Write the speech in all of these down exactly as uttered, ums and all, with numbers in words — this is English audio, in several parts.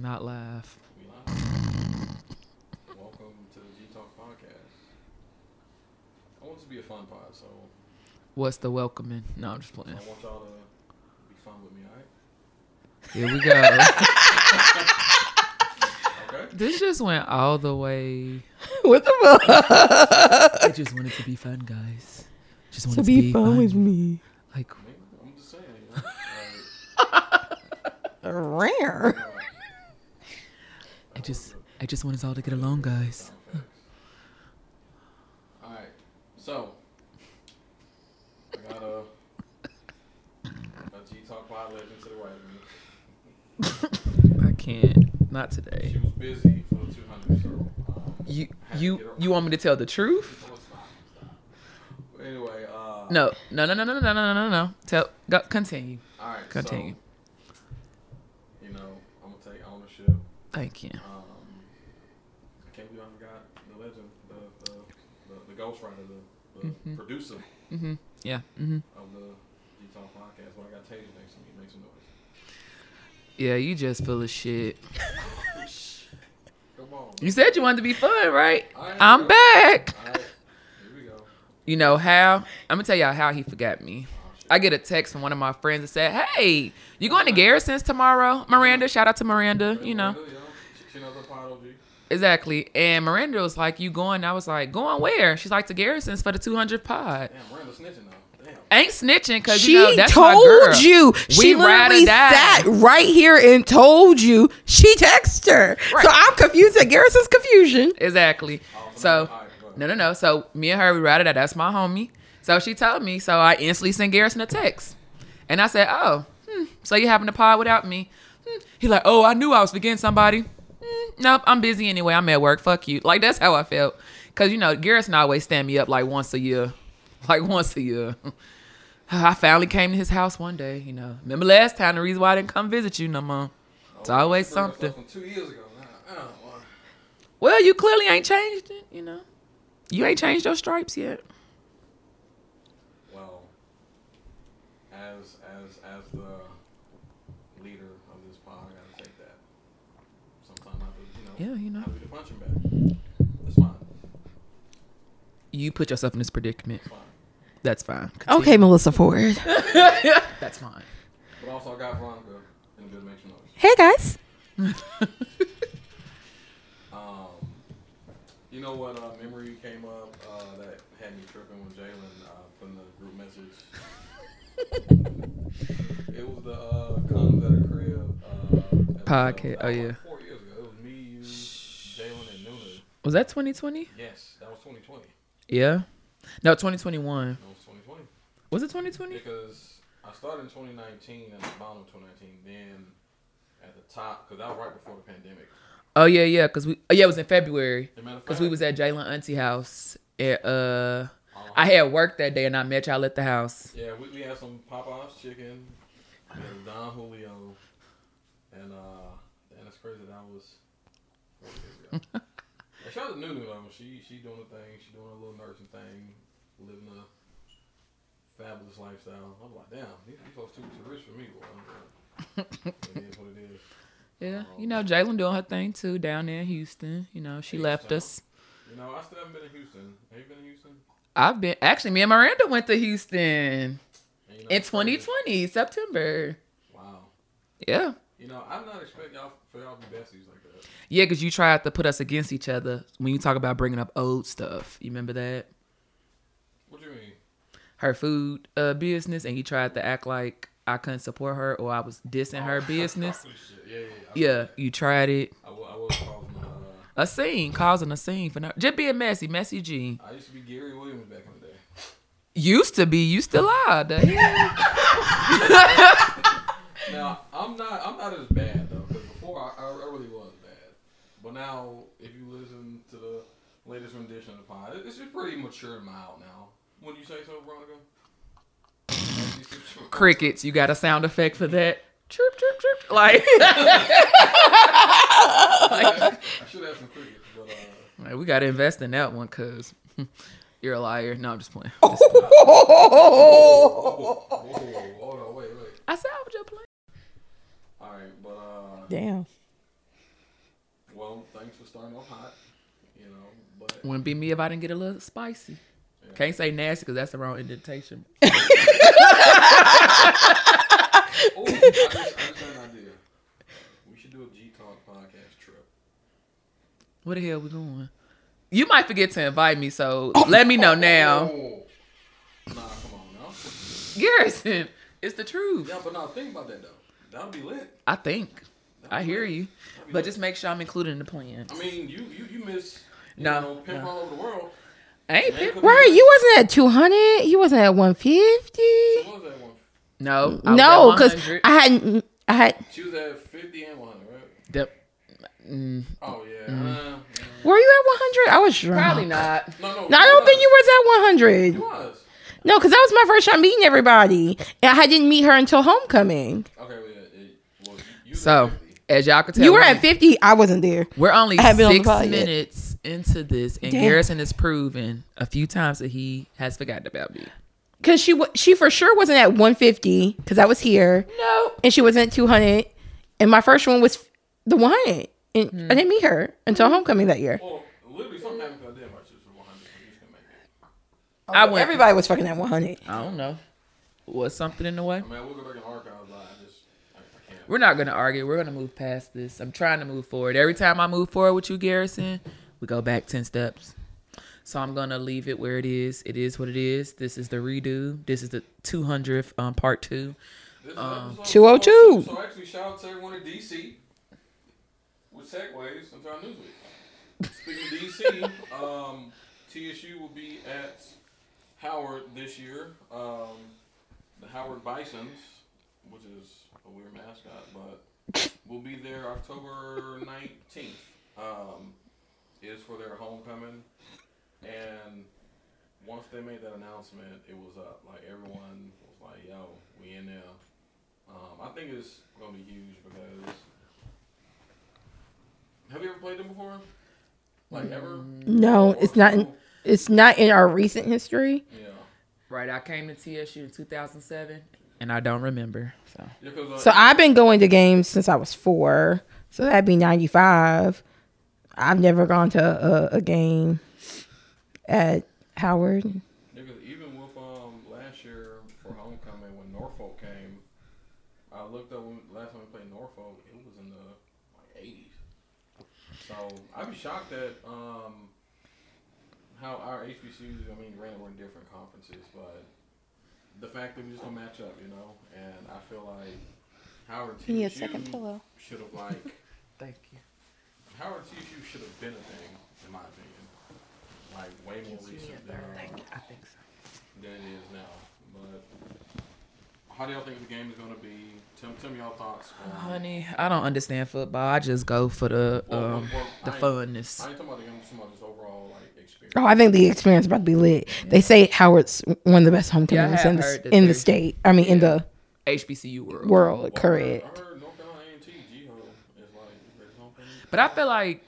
Not laugh. We live. Welcome to the G Talk Podcast. I want it to be a fun pod, so. What's the welcoming? No, I'm just playing. I want y'all to be fun with me, all right? Here we go. Okay. This just went all the way. What the fuck? I just wanted to be fun, guys. Just wanted to, to be, be fun, fun with me. Like, I'm just saying. Rare. I just, I just want us all to get along, guys. All right, so I got a, a G Talk pod legend to the right of me. I can't, not today. She was busy for the two hundred. So, um, you, you, you want me to tell the truth? Oh, stop, stop. Anyway, uh, no, no, no, no, no, no, no, no, no. Tell, go, continue. All right, continue. So, thank you. Um, I can't believe I forgot the legend, the the, the, the ghostwriter, the, the mm-hmm. producer. Mm-hmm. Yeah. Mm-hmm. Of the G Talk Podcast. When I got Taser next to me, make some noise. Yeah, you just full of shit. Come on. You said you wanted to be fun, right? Right, I'm go. Back. All right. Here we go. You know how? I'm gonna tell y'all how he forgot me. I get a text from one of my friends that said, "Hey, you going to Garrison's tomorrow, Miranda?" Shout out to Miranda, you know. Exactly. And Miranda was like, "You going?" I was like, "Going where?" She's like, "To Garrison's for the two hundred pod." Damn, Miranda snitching though. Damn. Ain't snitching because she you know, that's told my girl. You. She we literally sat right here and told you. She texted her, right. So I'm confused at Garrison's confusion. Exactly. So no, no, no. So me and her, we ratted that. That's my homie. So she told me, so I instantly sent Garrison a text. And I said, oh, hmm, so you having a pod without me? Hmm. He like, oh, I knew I was forgetting somebody. Hmm, nope, I'm busy anyway. I'm at work. Fuck you. Like, that's how I felt. Because, you know, Garrison always stand me up like once a year. Like once a year. I finally came to his house one day, you know. Remember last time, the reason why I didn't come visit you no more. It's always something. Two years ago. Well, you clearly ain't changed it, you know. You ain't changed your stripes yet. As as as the leader of this pod, I gotta take that. Sometimes I you know, yeah, you know. I do the punching bag. That's fine. You put yourself in this predicament. That's fine. That's fine. Continue. Okay, Melissa Ford. That's fine. But also I got Veronica in good make some noise. Hey guys. um, you know what uh, memory came up uh, that had me tripping with Jalen uh, from the group message. It was the uh, Comes at a Crib uh, podcast. Oh, yeah. Four years ago. It was me, you, Jalen, and Nuna. Was that twenty twenty? Yes, that was twenty twenty. Yeah. No, twenty twenty-one. It was twenty twenty. Was it twenty twenty? Because I started in twenty nineteen at the bottom of twenty nineteen. Then at the top, because that was right before the pandemic. Oh, yeah, yeah. Because we, oh, yeah, it was in February. Because we was at Jalen Auntie's house at, uh, Uh-huh. I had work that day and I met y'all at the house. Yeah, we, we had some Popeye's chicken, we had Don Julio, and uh, and it's crazy that I was. Well, shout out to Nunu though. She she doing a thing. She doing a little nursing thing, living a fabulous lifestyle. I'm like, damn, these folks too too rich for me, boy. It is what it is. Yeah, um, you know, Jalen doing her thing too down there in Houston. You know, she Houston. Left us. You know, I still haven't been in Houston. Have you been in Houston? I've been actually. Me and Miranda went to Houston you know, in twenty twenty, September. Wow. Yeah. You know, I'm not expecting y'all for y'all to be besties like that. Yeah, because you tried to put us against each other when you talk about bringing up old stuff. You remember that? What do you mean? Her food uh, business, and you tried to act like I couldn't support her or I was dissing oh, her business. Yeah, yeah. Yeah, yeah you tried it. I will. I will call them. A scene, causing a scene for no, just being messy, messy G. I used to be Gary Williams back in the day. Used to be, you still are. Now I'm not, I'm not as bad though. Because before I, I really was bad, but now if you listen to the latest rendition of the pod, it's just pretty mature and mild now. Wouldn't you say so, Veronica? Crickets, you got a sound effect for that. Chirp, chirp, chirp. Like, like I should have some crickets, but uh, like, we gotta invest in that one, cause you're a liar. No, I'm just playing. I'm just playing. Oh, oh, oh, oh, oh, oh, oh, wait, wait. I said I was just playing. All right, but uh, damn. Well, thanks for starting off hot. You know, but wouldn't be me if I didn't get a little spicy. Yeah. Can't say nasty because that's the wrong indentation. Ooh, I just, I just had an idea. We should do a G Talk podcast trip. Where the hell are we going? You might forget to invite me, so oh, let me know oh, now. Oh. Nah, come on now. Garrison, it's the truth. Yeah, but no, think about that though. That'll be lit. I think. I hear you, but just make sure I'm included in the plan. I mean, you you you miss you no, know, pimp no. all over the world. I ain't pimp. Right, you wasn't at two hundred. You wasn't at one fifty. She was at one fifty. No, I no, because I hadn't. I had. She was at fifty and one hundred, right? Yep. Mm. Oh yeah. Mm. Uh, mm. Were you at one hundred? I was drunk. Probably not. No, no. no I don't was. think you was at one hundred. You was. No, because that was my first time meeting everybody, and I didn't meet her until homecoming. Okay, well, yeah, it, well you so. As y'all can tell, you were at fifty. I wasn't there. We're only six minutes yet. into this, and Damn. Garrison has proven a few times that he has forgotten about me. Because she she for sure wasn't at one fifty, because I was here. No. And she wasn't at two hundred. And my first one was the one hundred. And mm. I didn't meet her until homecoming that year. Well, literally something happened because I did my shit for one hundred. I, I went, everybody was fucking at one hundred. I don't know. Was something in the way? I mean, we'll go back and archive live. We're not going to argue. We're going to move past this. I'm trying to move forward. Every time I move forward with you, Garrison, we go back ten steps. So I'm going to leave it where it is. It is what it is. This is the redo. This is the two hundredth um, part two. Um, two oh two. So actually, shout out to everyone in D C with segues until our news week. Speaking of D C, um, T S U will be at Howard this year. Um, the Howard Bisons, which is a weird mascot, but we'll be there October nineteenth. Um, it is for their homecoming, and once they made that announcement, it was up. Like, everyone was like, yo, we in there. Um, I think it's going to be huge because, have you ever played them before? Like, ever? No, or it's not in, it's not in our recent history. Yeah. Right, I came to T S U in two thousand seven. And I don't remember. So yeah, uh, so I've been going to games since I was four. So that'd be ninety-five. I've never gone to a, a game at Howard. Yeah, even with um, last year for homecoming when Norfolk came, I looked up when, last time we played Norfolk, it was in the like, eighties. So I'd be shocked at um, how our H B C Us, I mean, ran were in different conferences, but the fact that we just don't match up, you know, and I feel like Howard T S U should have like. Thank you. Howard T S U should have been a thing, in my opinion. Like way more recent than um, I think so. Than it is now. But how do y'all think the game is gonna be? Tell, tell me y'all thoughts. On, Honey, I don't understand football. I just go for the well, um well, the I funness. I ain't talking about the game. I'm talking about this overall like. Oh, I think the experience is about to be lit. Yeah. They say Howard's one of the best homecomings yeah, in, the, in the state. I mean, yeah. in the H B C U world. World, well, correct. I heard North Carolina A and T, G-Ho is like the best homecoming. But I feel like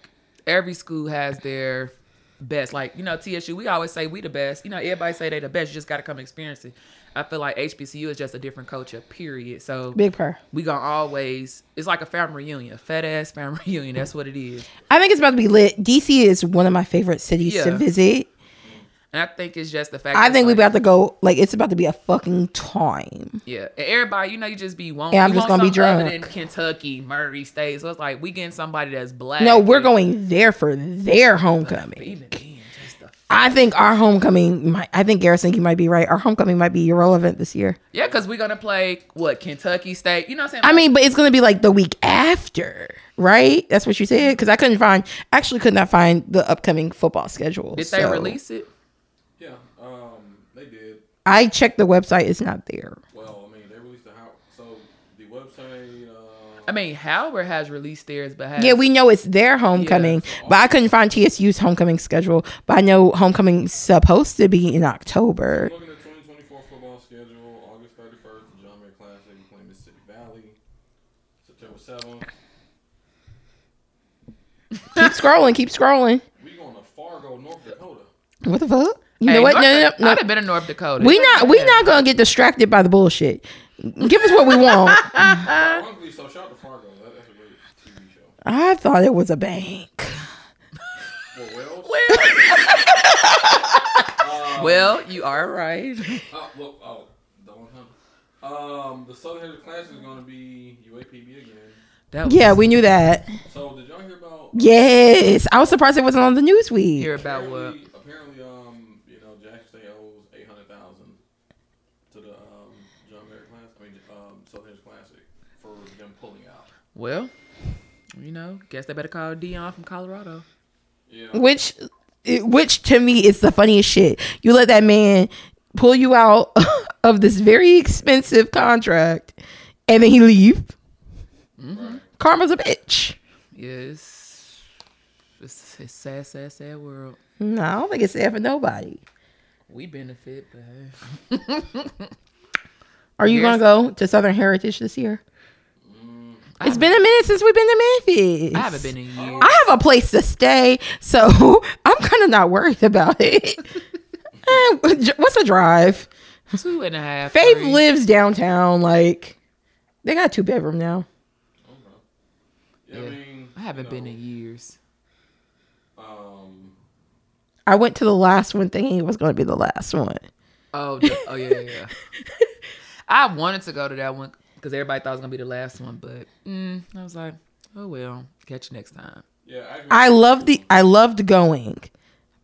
every school has their best. Like, you know, T S U, we always say we the best. You know, everybody say they the best. You just got to come experience it. I feel like H B C U is just a different culture, period. So Big per. We going to always, it's like a family reunion, fat-ass family reunion. That's what it is. I think it's about to be lit. D C is one of my favorite cities yeah. to visit. And I think it's just the fact I that think like, we're about to go, like, it's about to be a fucking time. Yeah. And everybody, you know, you just be one. And I'm just going to be drunk. Other than Kentucky, Murray State. So it's like, we getting somebody that's black. No, we're going there for their homecoming. I think our homecoming, might, I think Garrison, you might be right. Our homecoming might be irrelevant this year. Yeah, because we're going to play, what, Kentucky State? You know what I'm saying? Like, I mean, but it's going to be like the week after, right? That's what you said? Because I couldn't find, actually could not find the upcoming football schedule. Did so. They release it? Yeah, um, they did. I checked the website. It's not there. Well, I mean, they released the Howard. So the website. Uh, I mean, Howard has released theirs, but has, yeah, we know it's their homecoming. Yeah, awesome. But I couldn't find T S U's homecoming schedule. But I know homecoming's supposed to be in October. So looking at twenty twenty-four football schedule, August thirty-first, John Mayer Classic, we play Mississippi Valley, September seventh. Keep scrolling, keep scrolling. We going to Fargo, North Dakota. What the fuck? You hey, know what? North, no, no, no. I'd have been in North Dakota. We not, we not gonna get distracted by the bullshit. Give us what we want. Honestly, so shout out to Fargo. That, that's a great T V show. I thought it was a bank. Well, well, um, well you are right. Oh, well, oh, the one um, the Southern Heritage class is going to be U A P B again. That yeah, we knew that. So did y'all hear about? Yes, I was surprised it wasn't on the Newsweek. Hear about apparently, what? Apparently, um, you know, Jackson State owes eight hundred thousand to the um John Mayer class. I mean, um, Southern Heritage Classic for them pulling out. Well, you know, guess they better call Dion from Colorado. Yeah. Which, which to me is the funniest shit. You let that man pull you out of this very expensive contract, and then he leave. Mm-hmm. Right. Karma's a bitch. Yes, it's, it's sad, sad, sad world. No, I don't think it's sad for nobody. We benefit, but are you Here's- gonna go to Southern Heritage this year? Mm, it's been a minute since we've been to Memphis. I haven't been in years. I have a place to stay, so I'm kind of not worried about it. What's a drive? Two and a half. Faith three. Lives downtown. Like they got a two bedroom now. Yeah, I mean, I haven't you know, been in years. Um, I went to the last one thinking it was going to be the last one. Oh, the, oh yeah, yeah. I wanted to go to that one because everybody thought it was going to be the last one, but mm, I was like, oh well, catch you next time. Yeah, I, I loved the I loved going,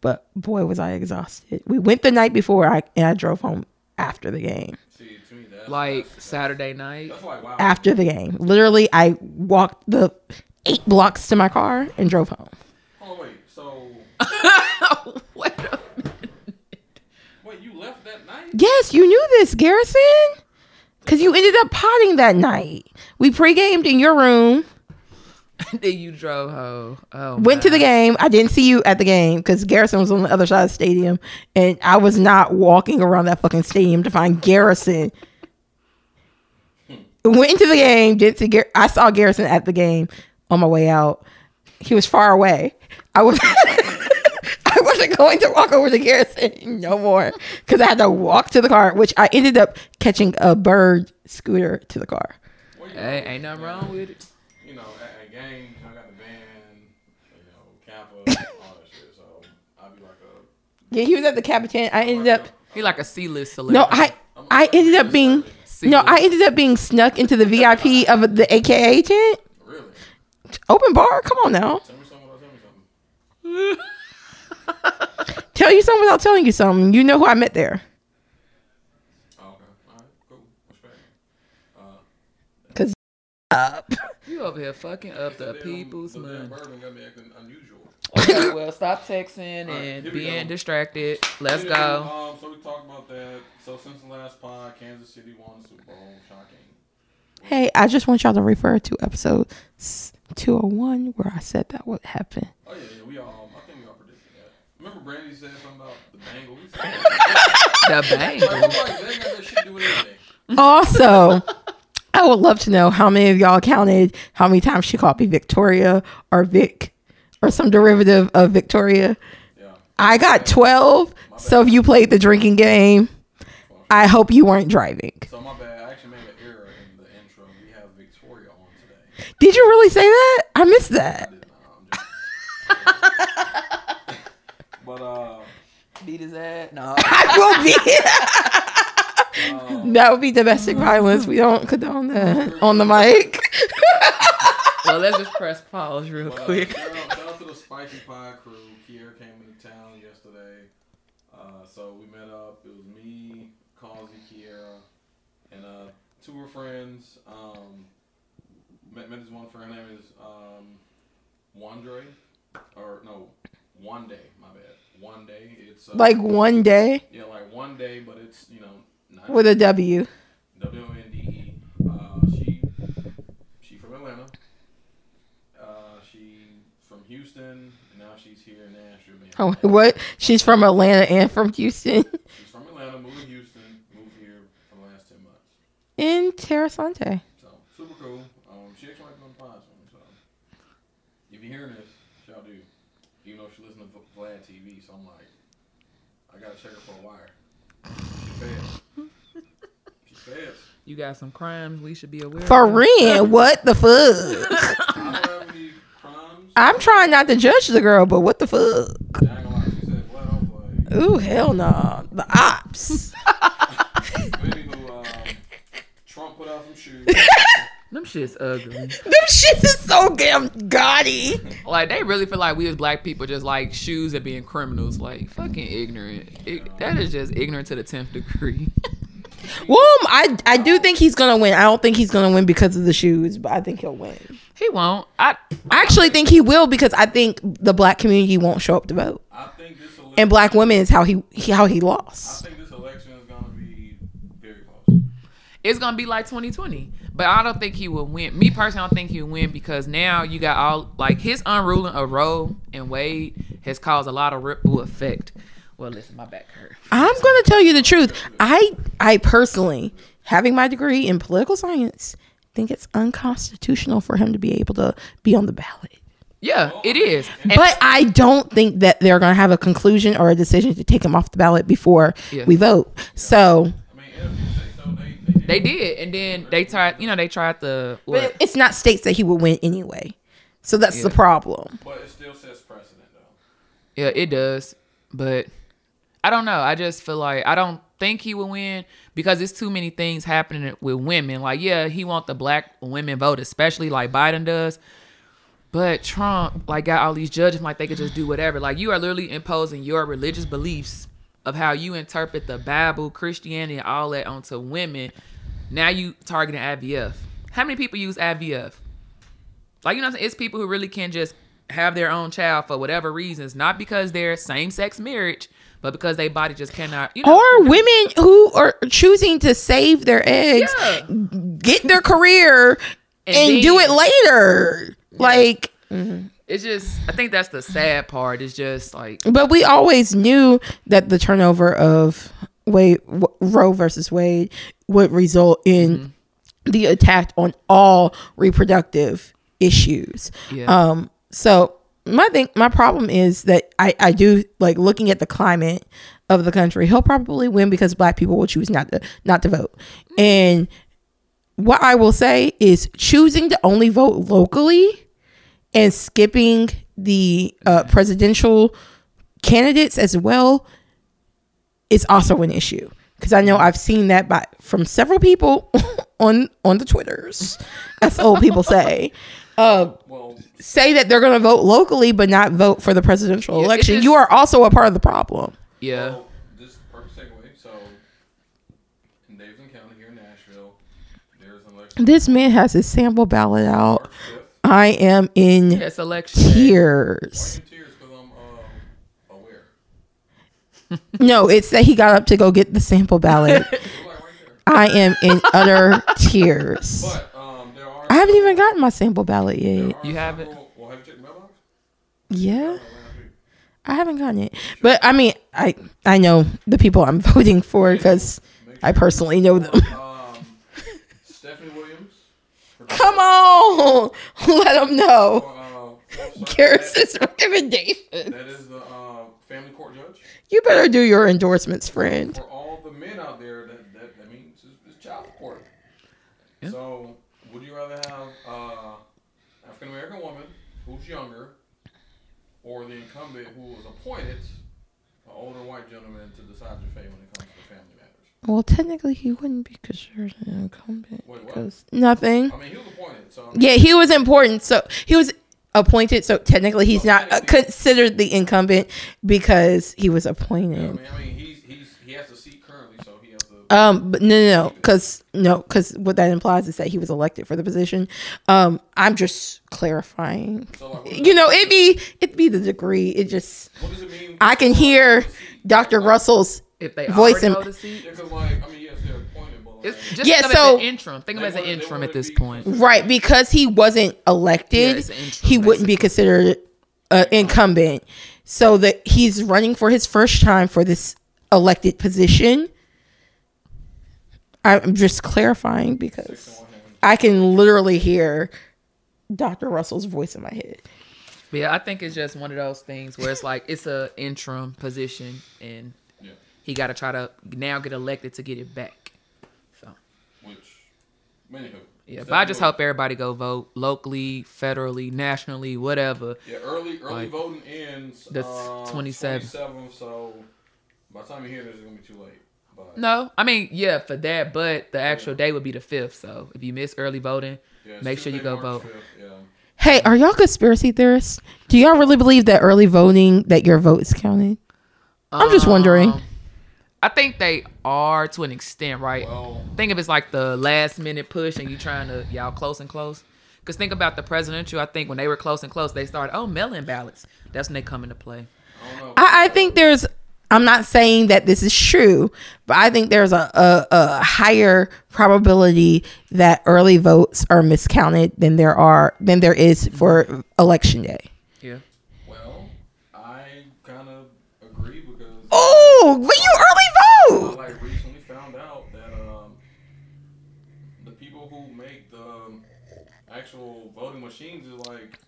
but boy was I exhausted. We went the night before, I and I drove home after the game. See, to me that's, like that's, Saturday night that's like, wow. After the game, literally, I walked the eight blocks to my car and drove home. Oh wait, so wait a minute. Wait, you left that night? Yes, you knew this, Garrison, because you ended up potting that night. We pre-gamed in your room. And then you drove home. Oh, went my. to the game. I didn't see you at the game because Garrison was on the other side of the stadium, and I was not walking around that fucking stadium to find Garrison. Went into the game. Didn't see. Gar- I saw Garrison at the game on my way out. He was far away. I was. I wasn't going to walk over to Garrison no more because I had to walk to the car, which I ended up catching a bird scooter to the car. Hey, ain't nothing wrong with it. You know, at a game, I got the band, you know, Kappa, all that shit. So I'll be like a. Yeah, he was at the Kappa tent. I ended up. He like a C-list celebrity. No, I I ended up being C-list. No, I ended up being snuck into the V I P of the A K A tent. Really? Open bar? Come on now. Tell me something without telling me something. Tell you something without telling you something. You know who I met there. Oh, okay. All right. Cool. Respect. Uh, Cause up. You over here fucking up the, the people's money. Okay, well, stop texting right, and being distracted. Let's go. go. Um, so we talked about that. So since the last pod, Kansas City won the Super Bowl. Shocking. Hey, I just want y'all to refer to episode two oh one where I said that would happen. Oh yeah, yeah we all. I think we all predicted that. Remember, Brandy said something about the Bengals. The Bengals. Also. I would love to know how many of y'all counted how many times she called me Victoria or Vic or some derivative of Victoria. Yeah. I got twelve, so if you played the drinking game, I hope you weren't driving. So my bad. I actually made an error in the intro. We have Victoria on today. Did you really say that? I missed that. I did not. But, uh... beat his ass? No. I will be. Um, that would be domestic violence. We don't condone that on the mic. Well, let's just press pause real but, uh, quick. Shout out, shout out to the Spicy Pie crew. Kier came into town yesterday. Uh, so we met up. It was me, Causey, Kiera, and uh, two of her friends. Um, met, met this one friend. Her name is um, Wandre. Or, no, Wande. My bad. Wande. It's, uh, like one day? Yeah, like one day, but it's, you know. With a W. W O N D E. Uh, she, she from Atlanta. Uh, she from Houston. And now she's here in Nashville. Oh, what? She's from Atlanta and from Houston? She's from Atlanta, moved to Houston, moved here for the last ten months. In Terrasante. So, super cool. Um, she actually likes on the pod. So, if you're hearing this, shout out to you. Even though she listens to Vlad T V, so I'm like, I gotta check her for a wire. She fast. You got some crimes we should be aware of. For real? What the fuck? I don't have any I'm trying not to judge the girl, but what the fuck? Ooh, hell no. Nah. The ops. Trump put out some shoes. Them shit's ugly. Them shits is so damn gaudy. Like, they really feel like we as black people just like shoes at being criminals. Like, fucking ignorant. It, that is just ignorant to the tenth degree. Well, I, I do think he's going to win. I don't think he's going to win because of the shoes, but I think he'll win. He won't. I, I actually think he will because I think the black community won't show up to vote. I think this election, and black women is how he, he, how he lost. I think this election is going to be very close. It's going to be like twenty twenty. But I don't think he will win. Me personally, I don't think he'll win because now you got all, like, his unruling of Roe and Wade has caused a lot of ripple effect. Well, listen, my back hurt. I'm going to tell you the truth. I, I personally, having my degree in political science, think it's unconstitutional for him to be able to be on the ballot. Yeah, it is. And but I don't think that they're going to have a conclusion or a decision to take him off the ballot before yeah. we vote. So. They did, and then they tried. You know, they tried the. What? But it's not states that he would win anyway, so that's yeah. the problem. But it still says precedent, though. Yeah, it does, but I don't know. I just feel like I don't think he will win because it's too many things happening with women. Like, yeah, he wants the black women vote, especially like Biden does. But Trump, like, got all these judges like they could just do whatever. Like, you are literally imposing your religious beliefs of how you interpret the Bible, Christianity, and all that onto women. Now you targeting I V F. How many people use I V F? Like, you know what I'm saying? It's people who really can just have their own child for whatever reasons, not because they're same-sex marriage, but because their body just cannot. You know, or women who are choosing to save their eggs, yeah. get their career, and, and then, do it later. Yeah. Like, mm-hmm. It's just, I think that's the sad part. It's just like. But we always knew that the turnover of Wade, Roe versus Wade would result in mm-hmm. the attack on all reproductive issues. Yeah. Um, so my thing, my problem is that I, I do, like, looking at the climate of the country, he'll probably win because black people will choose not to, not to vote. Mm-hmm. And what I will say is choosing to only vote locally and skipping the uh, presidential candidates as well is also an issue. Because I know I've seen that by, from several people on on the Twitters, as old people say, uh, well, say that they're going to vote locally but not vote for the presidential yeah, election. Just, you are also a part of the problem. Yeah. Well, this is a perfect segue. So, in Davidson County here in Nashville, there's an election. This man has his sample ballot out. I am in yes, tears. I'm in tears because I'm uh, aware. No, it's that he got up to go get the sample ballot. I am in utter tears. But, um, there are I haven't even gotten my sample ballot yet. You haven't? Well, have you checked my mailbox? Yeah. I haven't gotten it. But, I mean, I, I know the people I'm voting for because sure I personally know them. Come on, let them know. Garrison's uh, recommendation. That is the uh, family court judge. You better do your endorsements, friend. For all the men out there, that that, that means it's, it's child support. Yeah. So, would you rather have uh, African American woman who's younger, or the incumbent who was appointed, an older white gentleman to decide your fate when it comes to family matters? Well, technically, he wouldn't be considered an incumbent. Wait, because nothing. I mean, he was appointed. So I mean, yeah, he was important. So he was appointed. So technically, he's so not technically, considered the incumbent because he was appointed. Yeah, I mean, I mean he's, he's, he has a seat currently, so he has to. Um, but no, no, because no, because no, what that implies is that he was elected for the position. Um, I'm just clarifying. So like, you know, it be it be the degree. It just. What does it mean? I can hear Doctor Russell's. If they voice already know the seat. Yeah, like, I mean, yes, they're appointed, but like, just yeah, so, an interim. Think of it as an interim at this point. Right, because he wasn't elected, yeah, interim, he basically. Wouldn't be considered an uh, incumbent. So that he's running for his first time for this elected position. I'm just clarifying because I can literally hear Doctor Russell's voice in my head. Yeah, I think it's just one of those things where it's like, it's an interim position and... He got to try to now get elected to get it back. So, which, anywho. Yeah, but I just hope everybody go vote locally, federally, nationally, whatever. Yeah, early early like, voting ends the um, twenty-seventh. So by the time you hear this, it's going to be too late. But, no, I mean, yeah, for that, but the actual yeah. day would be the fifth. So if you miss early voting, yeah, make sure you go March vote. Yeah. Hey, are y'all conspiracy theorists? Do y'all really believe that early voting, that your vote is counted? Um, I'm just wondering. I think they are to an extent, right? Well, think of it's like the last minute push and you trying to, y'all close and close. Because think about the presidential. I think when they were close and close, they started, oh, mail-in ballots. That's when they come into play. I, don't know. I, I think there's, I'm not saying that this is true, but I think there's a, a, a higher probability that early votes are miscounted than there are, than there is for election day. Yeah. Well, I kind of agree because... Oh, but you early... Well, I recently found out that um, the people who make the actual voting machines is like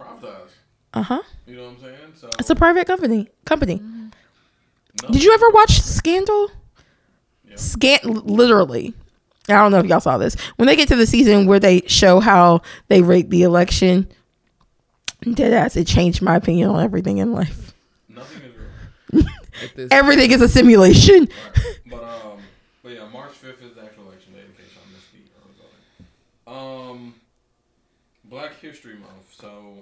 privatized. Uh huh. You know what I'm saying? So it's a private company. Company. No. Did you ever watch Scandal? Yeah. Scant literally. I don't know if y'all saw this. When they get to the season where they show how they rigged the election, deadass, it changed my opinion on everything in life. Nothing is real. Everything is a simulation. Right. But um, but yeah, March fifth is the actual election day, in case I missed the early voting. Um, Black History Month. So,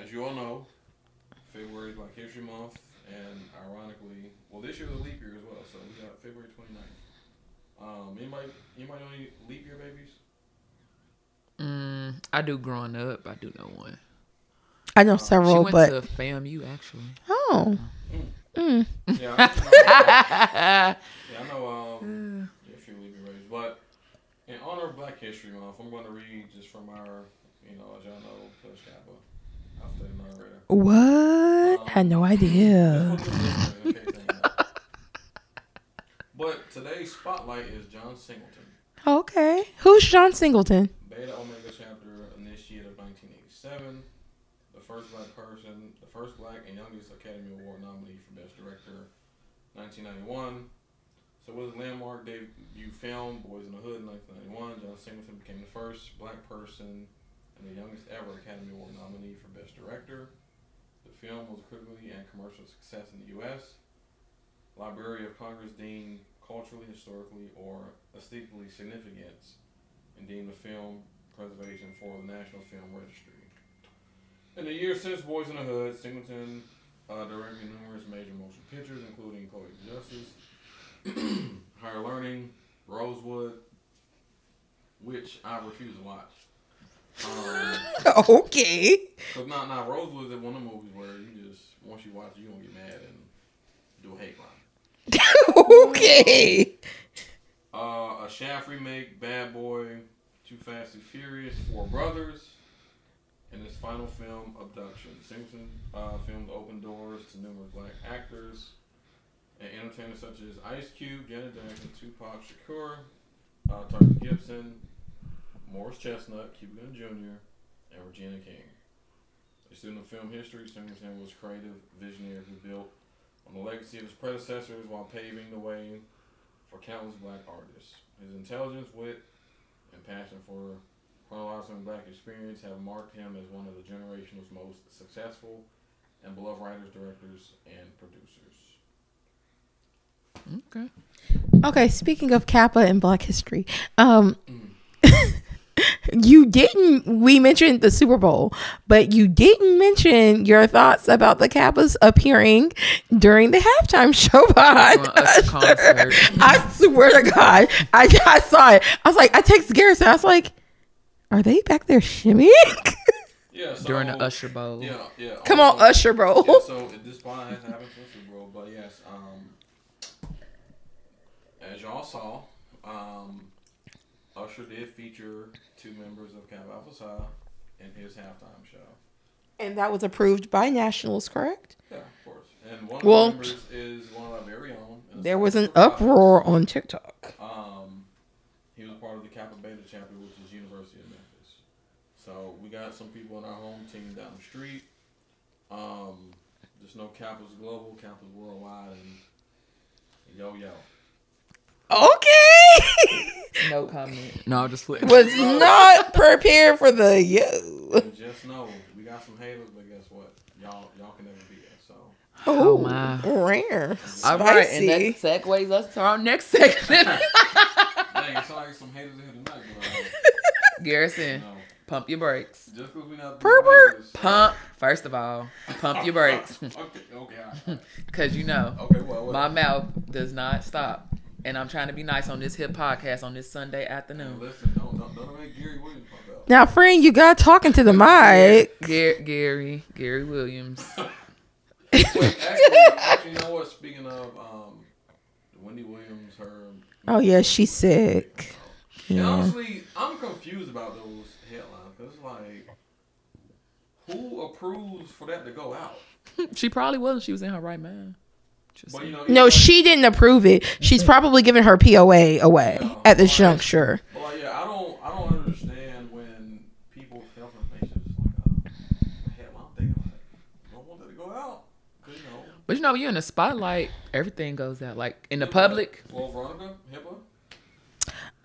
as you all know, February is Black History Month, and ironically, well, this year was a leap year as well. So we got February twenty-ninth. Um, anybody, anybody know any leap year babies? Mm, I do. Growing up, I do know one. I know several, um, she went but to F A M U actually. Oh. Mm. Mm. Yeah, I know, I know, yeah, I know um, a few leap year babies, but in honor of Black History Month, I'm going to read just from our, you know, as y'all know, Push Kappa Alpha Psi. What? Um, Had no idea. But today's spotlight is John Singleton. Okay, who's John Singleton? Beta Omega chapter initiate of nineteen eighty-seven. First black person, the first black and youngest Academy Award nominee for Best Director, nineteen ninety-one. So with his landmark debut film, Boys in the Hood, in nineteen ninety-one, John Singleton became the first black person and the youngest ever Academy Award nominee for Best Director. The film was a critically and commercial success in the U S Library of Congress deemed culturally, historically, or aesthetically significant, and deemed the film preservation for the National Film Registry. In the years since Boys in the Hood, Singleton uh, directed numerous major motion pictures, including Poetic Justice, Higher Learning, Rosewood, which I refuse to watch. Um, okay. Because not now, Rosewood is one of the movies where you just, once you watch it, you're going to get mad and do a hate crime. Okay. Uh, a Shaft remake, Bad Boy, Too Fast and Furious, Four Brothers. In his final film, Abduction, Singleton uh, filmed open doors to numerous black actors and entertainers such as Ice Cube, Janet Jackson, Tupac Shakur, uh, Tucker Gibson, Morris Chestnut, Cuba Gooding Junior, and Regina King. A student of film history, Singleton was a creative visionary who built on the legacy of his predecessors while paving the way for countless black artists. His intelligence, wit, and passion for chronological and black experience have marked him as one of the generation's most successful and beloved writers, directors, and producers. Okay. Okay, speaking of Kappa and Black history, um, mm. you didn't, we mentioned the Super Bowl, but you didn't mention your thoughts about the Kappas appearing during the halftime show behind Usher. I swear to God, I, I saw it. I was like, I text Garrison, I was like, are they back there shimmying? Yeah, so, during the Usher Bowl. Yeah, yeah. Come also, on, Usher Bowl. Yeah, so this one hasn't happened to Usher Bowl, but yes, um, as y'all saw, um, Usher did feature two members of Kappa Alpha Psi in his halftime show. And that was approved by Nationals, correct? Yeah, of course. And one well, of the members is one of our very own. There was an uproar Alpha. on TikTok. Um, he was part of the Kappa Beta chapter, which is University of Memphis. So we got some people in our home team down the street. Um, there's no Kappa's global, Kappa's worldwide, and yo yo. Okay. No comment. No, just flip. Was not prepared for the yo. Just know we got some haters, but guess what? Y'all, y'all can never be there. So. Oh, oh my. Rare. Spicy. All right, and that segues us to our next segment. Dang, sorry, some haters in here tonight, bro. Garrison. No. Pump your brakes. Just because we not pervert. Pump. First of all, pump your brakes. okay, okay. Right. Cause you know, okay, well, my mouth does not stop, and I'm trying to be nice on this hip podcast on this Sunday afternoon. Hey, listen, don't don't don't make Gary Williams pump out. Now, friend, you got talking to the mic. Gary, Gary, Gary Williams. Wait, actually, actually, you know what? Speaking of, um, Wendy Williams, her. Oh yeah, she's sick. Yeah. And honestly, I'm confused about those headlines. Cause like, who approves for that to go out? She probably wasn't. She was in her right mind. But, you know, no, like, she didn't approve it. She's probably giving her P O A away yeah, at this well, juncture. Well, yeah, I don't, I don't understand when people health information is like a headline. I'm thinking like, don't want that to go out. You know. But you know, when you're in the spotlight, everything goes out. Like in the public. Well, Veronica, HIPAA.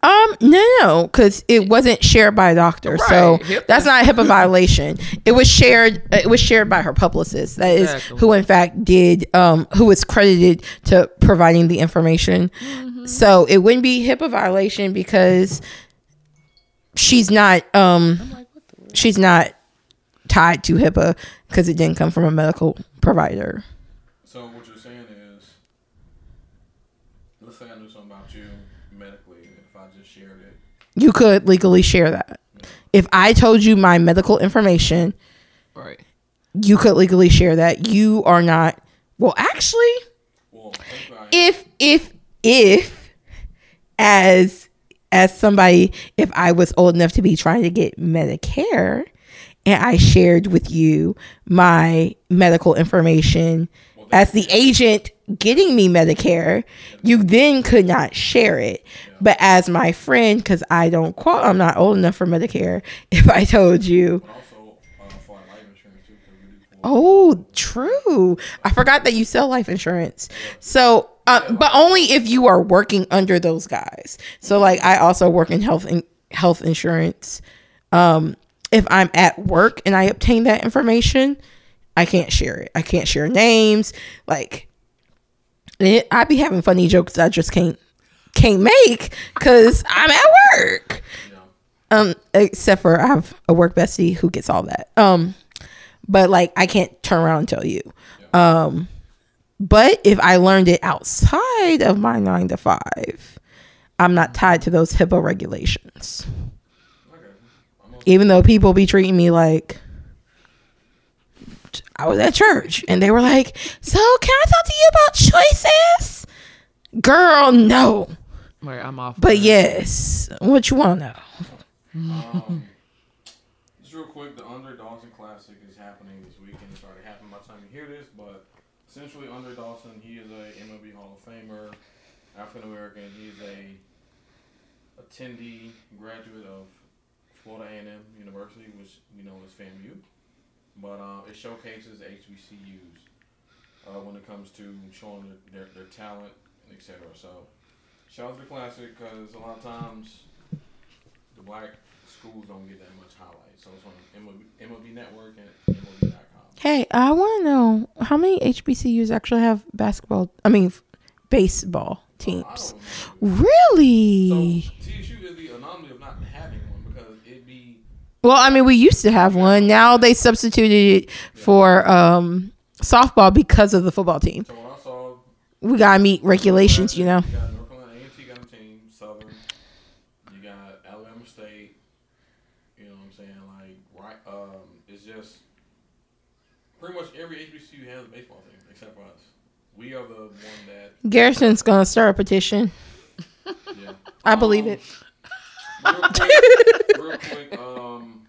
Um, no, no, because it wasn't shared by a doctor, right. So HIPAA. That's not a HIPAA violation. It was shared. It was shared by her publicist. That exactly. Is who, in fact, did um, who was credited to providing the information. Mm-hmm. So it wouldn't be HIPAA violation because she's not um, I'm like, what the she's not tied to HIPAA because it didn't come from a medical provider. So what you're saying is, let's say I knew something about you medically. Shared it. You could legally share that. Yeah. If I told you my medical information, right? You could legally share that. You are not. Well, actually, well, if if if as as somebody, if I was old enough to be trying to get Medicare, and I shared with you my medical information well, as the agent getting me Medicare, you then could not share it. Yeah. But as my friend, because I don't qual, I'm not old enough for Medicare. If I told you, also, uh, for life insurance too, we oh, true. I forgot that you sell life insurance. Yeah. So, uh, yeah, but only if you are working under those guys. So, like, I also work in health in- health insurance. Um, if I'm at work and I obtain that information, I can't share it. I can't share names, like. I'd be having funny jokes I just can't can't make because I'm at work. Yeah. Um, except for I have a work bestie who gets all that. Um, but like I can't turn around and tell you. Yeah. Um, but if I learned it outside of my nine to five, I'm not tied to those HIPAA regulations. Okay. Almost- Even though people be treating me like. I was at church and they were like, so can I talk to you about choices? Girl, no. Wait, I'm off. But yes, what you want to know? Um, just real quick, the Andre Dawson Classic is happening this weekend. It's already happened by the time you hear this, but essentially Andre Dawson, he is a M L B Hall of Famer, African American. He is a attendee, graduate of Florida A and M University, which we know is FAMU. But um, it showcases H B C Us uh, when it comes to showing their, their, their talent, and et cetera. So, shout out to the classic because a lot of times the black schools don't get that much highlight. So it's on M L B Network and M L B dot com. Hey, I want to know how many H B C Us actually have basketball, I mean, f- baseball teams. Oh, really? So, T S U is the anomaly of not having one because it'd be. Well, I mean, we used to have one. Now they substituted it yeah. for um, softball because of the football team. So when I saw we got to meet regulations, you know. You got North Carolina A and T got a team, Southern. You got Alabama State. You know what I'm saying? Like, right, um, it's just pretty much every H B C U has a baseball team except for us. We are the one that... Garrison's going to start a petition. Yeah. I um, believe it. Real quick, real quick, um,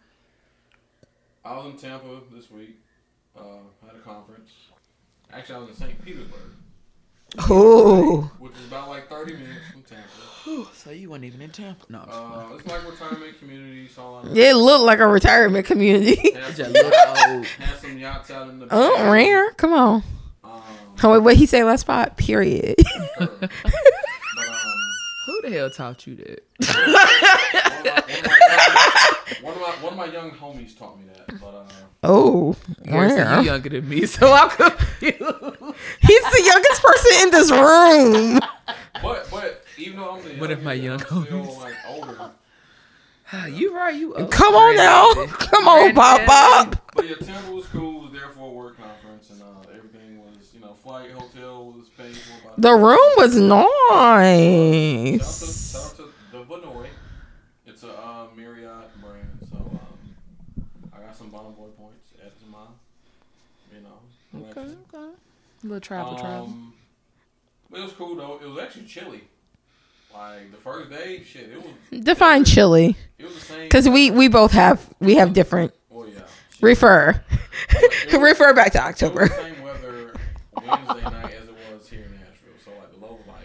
I was in Tampa this week, uh, had a conference. Actually, I was in Saint Petersburg. Oh. Which is about like thirty minutes from Tampa. Ooh, so you weren't even in Tampa. No, uh, it's like a retirement community. So it looked like a retirement community. Had some, old, had some yachts out in the back. Oh, rare. Come on. Um, oh, wait, what he say last spot? Period. But, um, who the hell taught you that? One of, my, one of my young homies taught me that. But, uh, oh, yeah. He's younger than me, so I'm confused. He's the youngest person in this room. But, but even though I'm the what if my young homies still, like, older. You right, you old. Come on now. Come on, Bob Bob. But yeah, Tampa was cool. Was there for a work conference, and uh, everything was, you know, flight, hotel was paid for. By the room was nice. Shout out to, shout out to the Vinoy. It's a uh, Marriott brand, so um, I got some bottom boy points. Add to mine, you know. Okay, collection. Okay. A little travel, um, travel. It was cool though. It was actually chilly. Like the first day, shit. It was define chilly. It was the same. Because we we both have we have different. Oh yeah. Refer, was, refer back to October. It was the same weather Wednesday night as it was here in Nashville, so like the low light.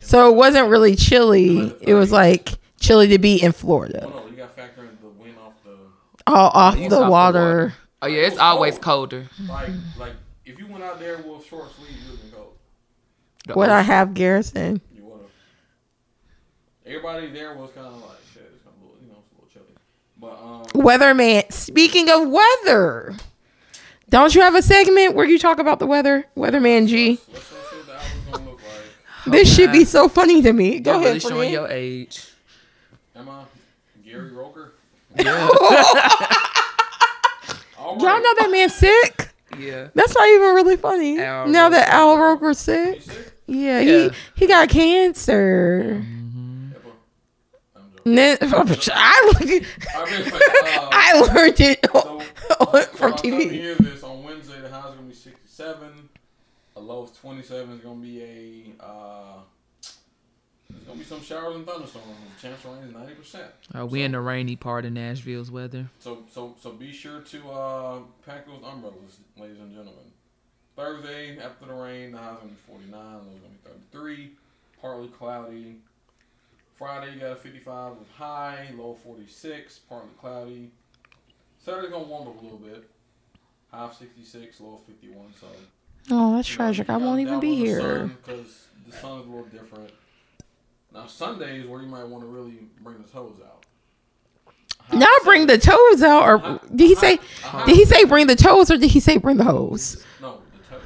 So it wasn't really chilly. It was, it was like chilly to be in Florida. Oh, no, you got to factor in the wind off the. All off the, the, off water. the water. Oh yeah, it's it always cold. colder. Like like if you went out there with short sleeves, you wouldn't cold. The what ocean. I have, Garrison. You would have. Everybody there was kind of like shit. It's kind of a little, you know, it's a little chilly. But, um, weatherman. Speaking of weather, don't you have a segment where you talk about the weather? Weatherman G. What's, what's that that gonna look like? This should be so funny to me. Go You're ahead. Really showing your age. Am I Gary Roker? Yeah. Y'all know that man's sick. Yeah. That's not even really funny. Al now Roker. that Al Roker's sick. sick? Yeah, yeah. He he got cancer. Mm. Then, I, look, I learned it so, on, from so T V. Hear this on Wednesday. The high's gonna be sixty-seven. A low of twenty-seven is gonna be a. Uh, there's gonna be some showers and thunderstorms. The chance of rain is ninety percent. Are we so, in the rainy part of Nashville's weather? So so so be sure to uh, pack those umbrellas, ladies and gentlemen. Thursday after the rain, the high's gonna be forty-nine. Low is gonna be thirty-three. Partly cloudy. Friday, you got a fifty-five with high, low forty-six, partly cloudy. Saturday's going to warm up a little bit. High of sixty-six, low of fifty-one. So. Oh, that's you tragic. Know, I won't even be here. Because the sun's a little different. Now, Sunday is where you might want to really bring the toes out. High Not bring the toes out. or high, Did he high, say Did he say bring the toes or did he say bring the hose? No, the toes.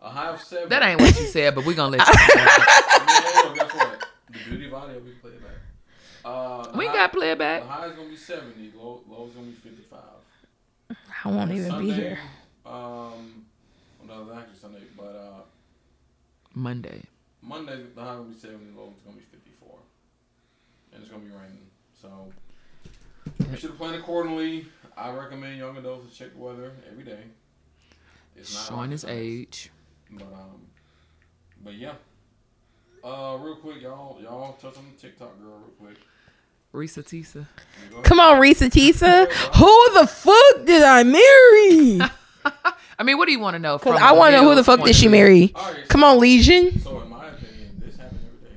A high of seven. That ain't what you said, but we're going to let you know. Guess what? The beauty of audio, we play it back. Uh, we high, got play it back. The high is going to be seventy. Low, low is going to be fifty-five. I won't even Sunday, be here. Um, well, no, actually Sunday, but uh, Monday. Monday, the high is going to be seventy. Low is going to be fifty-four. And it's going to be raining. So, we should have planned accordingly. I recommend young adults to check the weather every day. It's not showing his age. But, um, but yeah. Uh, real quick, y'all, y'all touch on the TikTok girl real quick. Risa Tisa. Come on, Risa Tisa. Who the fuck did I marry? I mean, what do you want to know? Because I want to know who the fuck did she marry. Right, Come so, on, Legion. So, in my opinion, this happened every day.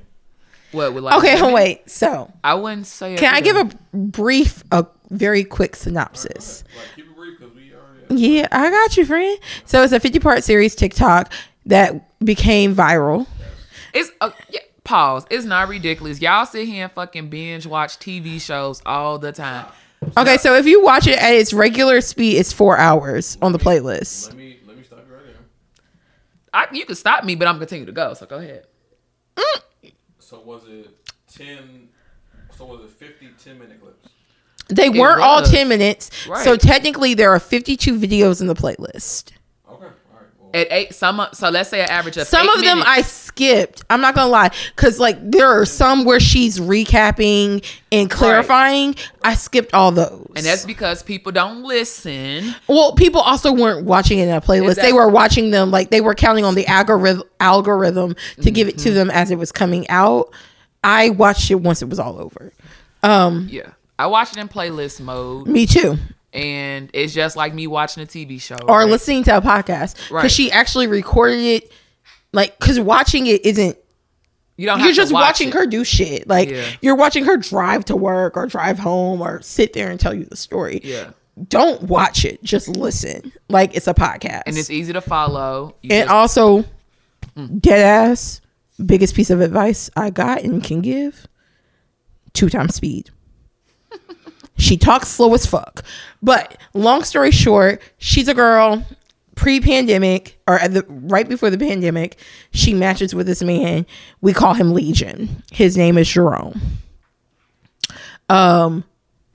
What? Like okay, hold wait. So, I wouldn't say. Can I day. give a brief, a very quick synopsis? Right, like, keep it brief because we already. Yeah, I got you, friend. So, it's a fifty-part series TikTok that became viral. It's a, yeah, pause. It's not ridiculous. Y'all sit here and fucking binge watch T V shows all the time. Okay, so if you watch it at its regular speed, it's four hours on the playlist. Let me let me stop you right there. I, you can stop me, but I'm continuing to go. So go ahead. Mm. So was it ten? So was it fifty ten-minute clips? They it weren't was. all ten minutes. Right. So technically, there are fifty-two videos in the playlist. At eight, some so let's say an average of some eight of them minutes. I skipped. I'm not gonna lie, because like there are some where she's recapping and clarifying. Right. I skipped all those, and that's because people don't listen. Well, people also weren't watching it in a playlist. Exactly. They were watching them like they were counting on the algorithm algorithm to mm-hmm. give it to them as it was coming out. I watched it once it was all over. Um, yeah, I watched it in playlist mode. Me too. And it's just like me watching a T V show or right? listening to a podcast because right. she actually recorded it like because watching it isn't you don't you're just watch watching it. her do shit like yeah. you're watching her drive to work or drive home or sit there and tell you the story. Yeah, don't watch it, just listen like it's a podcast and it's easy to follow you and just... also mm. dead ass biggest piece of advice I got and can give, two times speed. She talks slow as fuck. But long story short, she's a girl pre-pandemic, or at the, right before the pandemic, she matches with this man. We call him Legion. His name is Jerome. Um,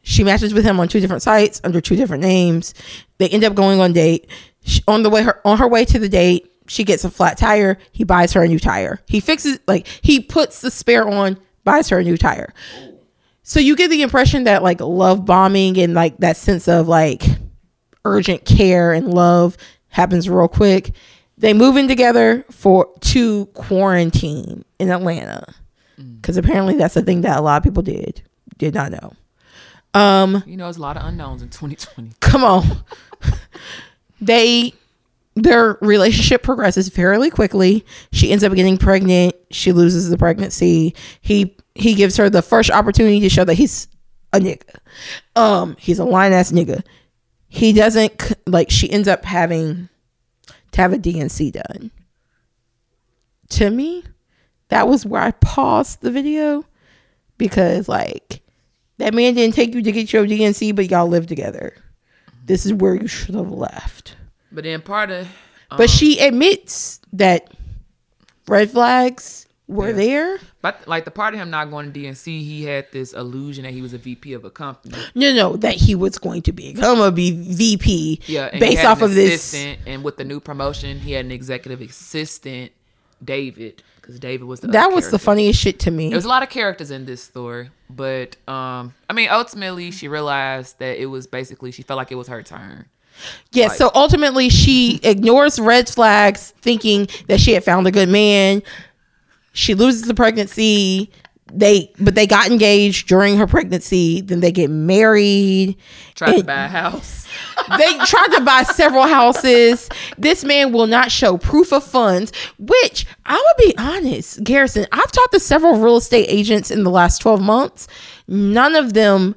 she matches with him on two different sites under two different names. They end up going on date. She, on the way, her on her way to the date, she gets a flat tire. He buys her a new tire. He fixes, like he puts the spare on, buys her a new tire. So you get the impression that like love bombing and like that sense of like urgent care and love happens real quick. They move in together for to quarantine in Atlanta, because apparently that's a thing that a lot of people did did not know. Um, you know, there's a lot of unknowns in twenty twenty. Come on. They their relationship progresses fairly quickly. She ends up getting pregnant. She loses the pregnancy. He he gives her the first opportunity to show that he's a nigga. Um, he's a lying ass nigga. He doesn't, like, she ends up having to have a D and C done. To me, that was where I paused the video, because, like, that man didn't take you to get your D and C, but y'all live together. This is where you should have left. But then part of... Um, but she admits that red flags were yeah. there. But, like, the part of him not going to D and C, he had this illusion that he was a V P of a company. No, no, that he was going to become a V P yeah, and based off of this. And with the new promotion, he had an executive assistant, David, because David was the That was character. The funniest shit to me. There was a lot of characters in this story, but, um, I mean, ultimately, she realized that it was basically, she felt like it was her turn. Yes, like, so ultimately, she ignores red flags, thinking that she had found a good man. She loses the pregnancy. They but they got engaged during her pregnancy. Then they get married. Tried to buy a house. They tried to buy several houses. This man will not show proof of funds, which I would be honest, Garrison, I've talked to several real estate agents in the last twelve months. None of them,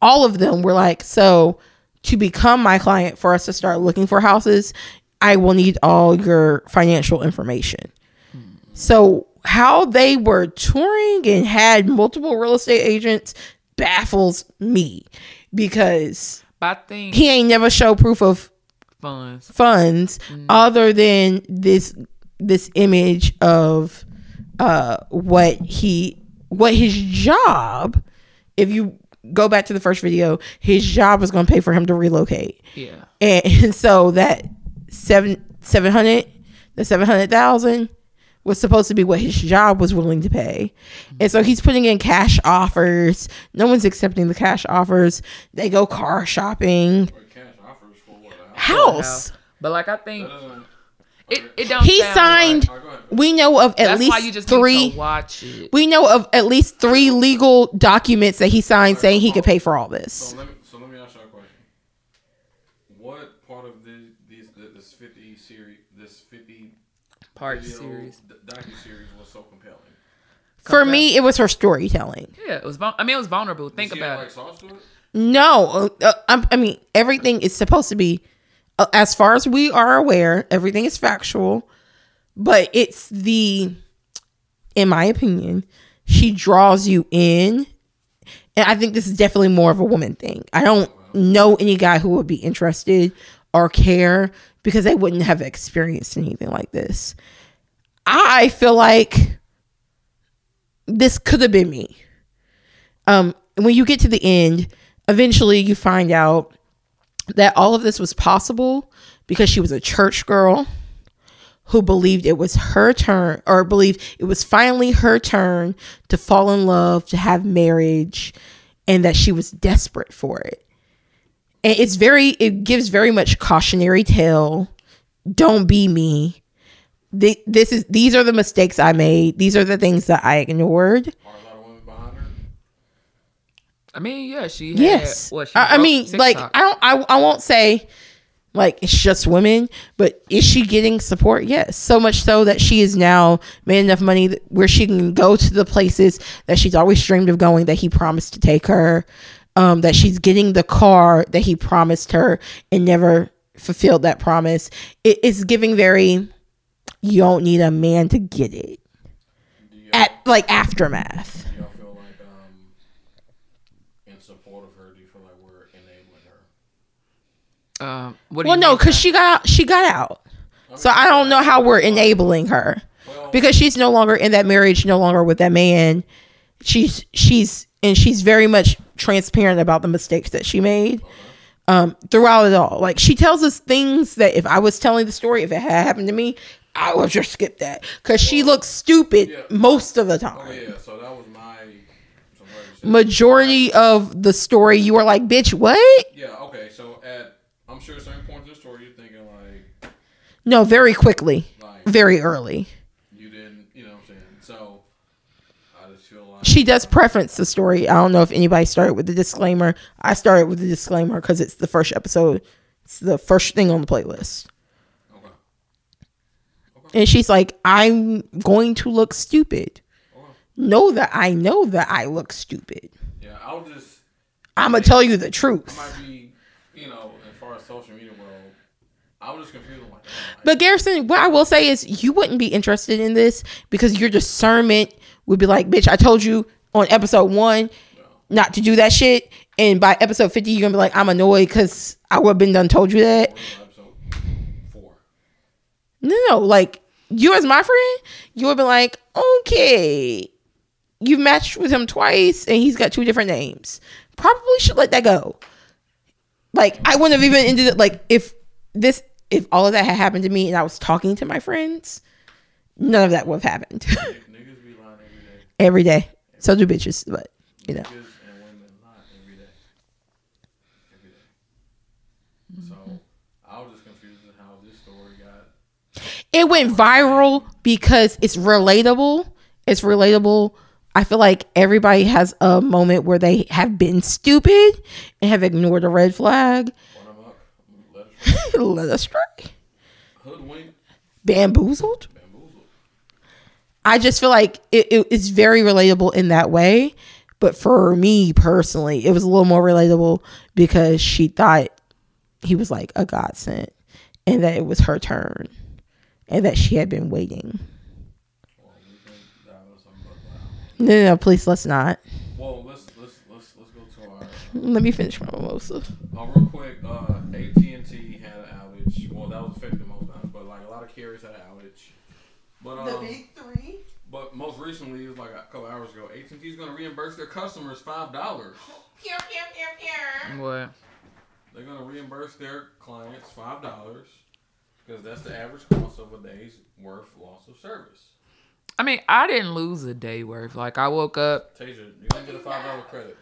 all of them were like, so to become my client, for us to start looking for houses, I will need all your financial information. Hmm. So how they were touring and had multiple real estate agents baffles me, because I think he ain't never show proof of funds funds mm. other than this this image of uh what he what his job. If you go back to the first video, his job was going to pay for him to relocate. Yeah, and, and so that seven seven hundred the seven hundred thousand. was supposed to be what his job was willing to pay. And so he's putting in cash offers. No one's accepting the cash offers. They go car shopping. Wait, cash offers for what? House. house. But like I think uh, it, it don't He signed like, oh, we know of at That's least three watch it. We know of at least three legal documents that he signed right, saying well, he could pay for all this. So let me so let me ask you a question. What part of this these this fifty series this fifty part series docu-series was so compelling? For compelling. me, it was her storytelling. Yeah, it was. I mean, it was vulnerable. Think about like it. Sauce to it. No, uh, I, I mean everything is supposed to be, uh, as far as we are aware, everything is factual. But it's the, in my opinion, she draws you in, and I think this is definitely more of a woman thing. I don't know any guy who would be interested or care, because they wouldn't have experienced anything like this. I feel like this could have been me. Um, when you get to the end, eventually you find out that all of this was possible because she was a church girl who believed it was her turn, or believed it was finally her turn to fall in love, to have marriage, and that she was desperate for it. And it's very, it gives very much cautionary tale. Don't be me. The, this is these are the mistakes I made. These are the things that I ignored. Are a lot of women behind her? I mean, yeah, she. Yes, had, what, she I, I mean, TikTok. like I don't, I, I won't say like it's just women, but is she getting support? Yes, so much so that she is now made enough money that, where she can go to the places that she's always dreamed of going. That he promised to take her. Um, that she's getting the car that he promised her and never fulfilled that promise. It, it's giving very. You don't need a man to get it. like aftermath. Do y'all feel like um, in support of her? Do you feel like we're enabling her? Um, what do well, you no, because she got she got out, I mean, so I don't know how we're enabling her well, because she's no longer in that marriage, no longer with that man. She's she's and she's very much transparent about the mistakes that she made. Okay. Um, throughout it all, like she tells us things that if I was telling the story, if it had happened to me, I would just skip that because well, she looks stupid yeah. most of the time. Oh yeah, so that was my majority of the story. You were like, "Bitch, what?" Yeah. Okay. So at I'm sure at certain points in the story, you're thinking like, "No, very quickly, like, very early." You didn't, you know what I'm saying? So I just feel like she does preference the story. I don't know if anybody started with the disclaimer. I started with the disclaimer because it's the first episode. It's the first thing on the playlist. And she's like, I'm going to look stupid. Oh. Know that I know that I look stupid. Yeah, I'll just... I'm going to tell you the truth. I might be, you know, as far as social media world, I was just confused. Like, but Garrison, what I will say is you wouldn't be interested in this because your discernment would be like, bitch, I told you on episode one no. not to do that shit. And by episode fifty, you're going to be like, I'm annoyed because I would have been done told you that. No, no, like you as my friend, you would be like, okay, you've matched with him twice and he's got two different names. Probably should let that go. Like I wouldn't have even ended it. Like if this, if all of that had happened to me and I was talking to my friends, none of that would have happened. Niggas be lying every day. Every day. So do bitches, but you know. Niggas and women lie every day. Every day. So I was just confused at how this story got. It went viral because it's relatable. It's relatable. I feel like everybody has a moment where they have been stupid and have ignored a red flag. Let us try. Hoodwink. Bamboozled. Bamboozled. I just feel like it, it, it's very relatable in that way. But for me personally, it was a little more relatable because she thought he was like a godsend and that it was her turn. And that she had been waiting. Well, we that was no, no, no, please, let's not. Well, let's let's let's let's go to our. Uh, Let me finish my mimosa. Uh, real quick, uh, A T and T had an outage. Well, that was affected most times, but like a lot of carriers had an outage. But um, the big three. But most recently, it was like a couple hours ago. A T and T is going to reimburse their customers five dollars. Here, here, here, here. What? They're going to reimburse their clients five dollars. Because that's the average cost of a day's worth loss of service. I mean, I didn't lose a day worth. Like I woke up. Tasia, you didn't get a five dollar credit.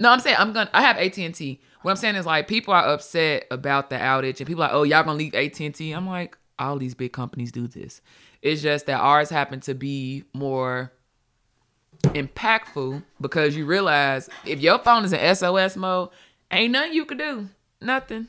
No, I'm saying I'm gonna. I have A T and T. What I'm saying is like people are upset about the outage, and people are like, oh, y'all gonna leave A T and T? I'm like, all these big companies do this. It's just that ours happened to be more impactful because you realize if your phone is in S O S mode, ain't nothing you could do. Nothing.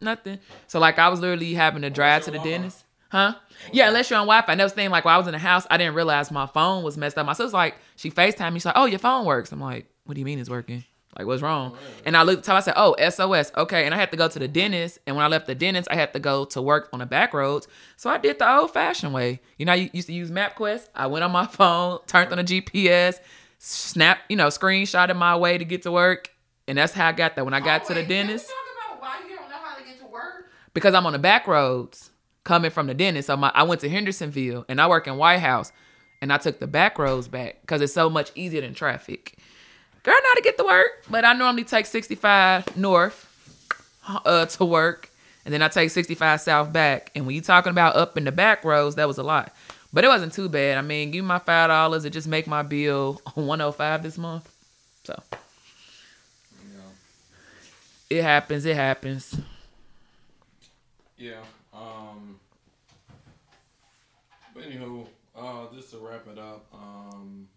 Nothing. So like I was literally having to drive to the dentist, huh? Yeah, unless you're on Wi-Fi. And that was the thing. Like while I was in the house, I didn't realize my phone was messed up. My sister's like, she FaceTimed me. She's like, oh, your phone works. I'm like, what do you mean it's working? Like what's wrong? And I looked at the time. I said, oh, S O S. Okay. And I had to go to the dentist. And when I left the dentist, I had to go to work on the back roads. So I did the old-fashioned way. You know, I used to use MapQuest. I went on my phone, turned on the G P S, snap, you know, screenshotted my way to get to work, and that's how I got there. When I got oh, to wait, the dentist. Because I'm on the back roads coming from the dentist. So my, I went to Hendersonville and I work in White House and I took the back roads back because it's so much easier than traffic. Girl, not to get to work, but I normally take sixty-five north uh, to work and then I take sixty-five south back. And when you're talking about up in the back roads, that was a lot. But it wasn't too bad. I mean, give me my five dollars. It just make my bill one oh five this month. So yeah. It happens. It happens. Yeah, um, but anywho, uh, just to wrap it up, um,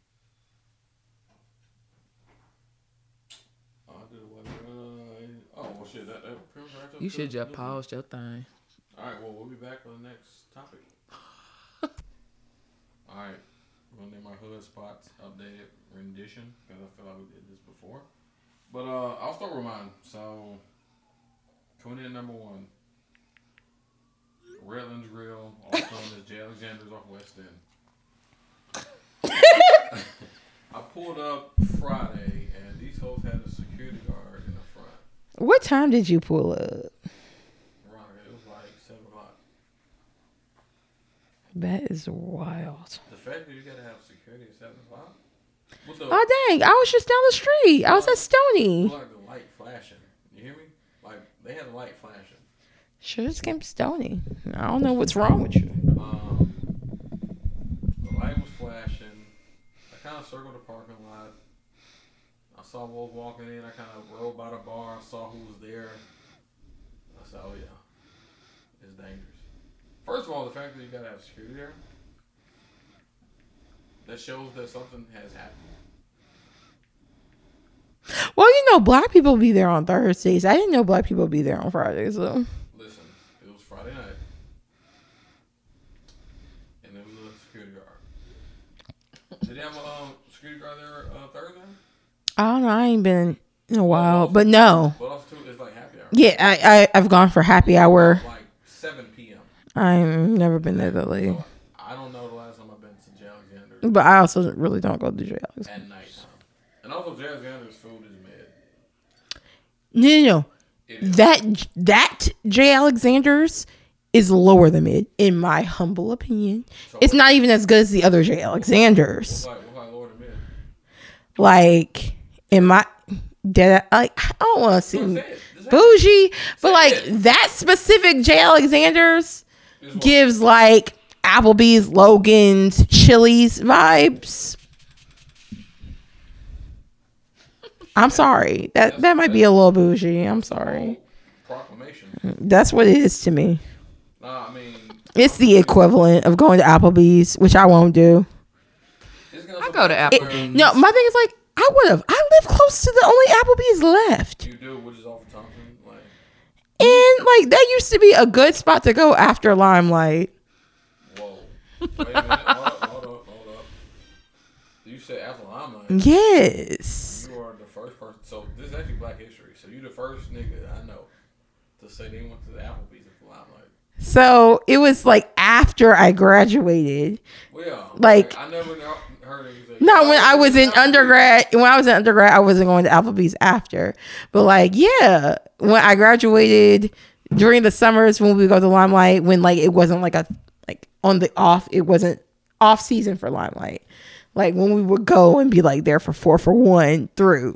I did what, uh, oh, well, shit, that, that pretty much wrapped up. You should just pause your thing. All right, well, we'll be back on the next topic. All right, we're going to name our hood spots updated rendition, because I feel like we did this before. But uh, I'll start with mine, so coming in number one. Redlands Grill, also known as Jay Alexander's off West End. I pulled up Friday, and these folks had a security guard in the front. What time did you pull up? Right, it was like seven o'clock. That is wild. The fact that you gotta have security at seven o'clock. What the? Oh dang! I was just down the street. I was at Stony. Like the light flashing. You hear me? Like they had the light flashing. Sure, this game Stony. I don't know what's wrong with you. Um, the light was flashing. I kind of circled the parking lot. I saw Wolf walking in. I kind of rolled by the bar. I saw who was there. I said, "Oh yeah, it's dangerous." First of all, the fact that you gotta have security there. That shows that something has happened. Well, you know, black people be there on Thursdays. I didn't know black people be there on Fridays, though. Listen, it was Friday night. And there was a security guard. Did they have a um, security guard there uh, Thursday? I don't know. I ain't been in a while, but no. But also, too, it's like happy hour. Yeah, I, I, I've gone for happy hour. Like seven p.m. I've never been there that late. So I don't know the last time I've been to Jay Alexander's. But I also really don't go to Jay Alexander's. At night. And also Jay Alexander's food is mid. No, no, no. That, that Jay Alexander's is lower than mid, in my humble opinion. So it's not even as good as the other Jay Alexander's. What's like, what's like lower than mid? Like, in my... Dead, like, I don't want to seem bougie, but like it. That specific Jay Alexander's gives like Applebee's, Logan's, Chili's vibes. I'm sorry. That that's, that might be a little bougie. I'm sorry. Proclamation. That's what it is to me. Nah, I mean, it's the equivalent of going to Applebee's, which I won't do. I go to Applebee's. No, my thing is like, I would have. I live close to the only Applebee's left. You do, which is off of Thompson. Like, and like that used to be a good spot to go after Limelight. Whoa! Wait a minute. hold up! Hold up! Hold up! You said after Limelight. Yes. You are the first person. So this is actually Black history. So you the first nigga I know to say they went to the Applebee's after Limelight. So it was like after I graduated. Well, yeah, like I never heard of it. No, when I was in undergrad, when I was in undergrad, I wasn't going to Applebee's after. But like, yeah, when I graduated during the summers when we go to Limelight, when like it wasn't like a like on the off, it wasn't off season for Limelight. Like when we would go and be like there for four for one through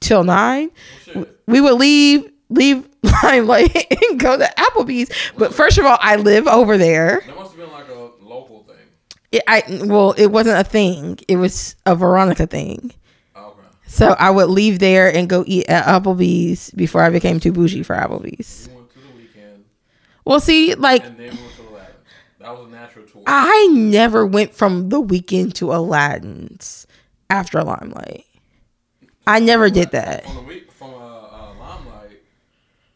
till nine, well, we would leave. Leave Limelight and go to Applebee's. But first of all, I live over there. That must have been like a local thing. It, I well, it wasn't a thing. It was a Veronica thing. Oh, okay. So I would leave there and go eat at Applebee's before I became too bougie for Applebee's. We went to the weekend. Well, see, like, and then we went to Aladdin's. That was a natural tour. I never went from the weekend to Aladdin's after Limelight. I never did that. On the week from uh, uh, Limelight.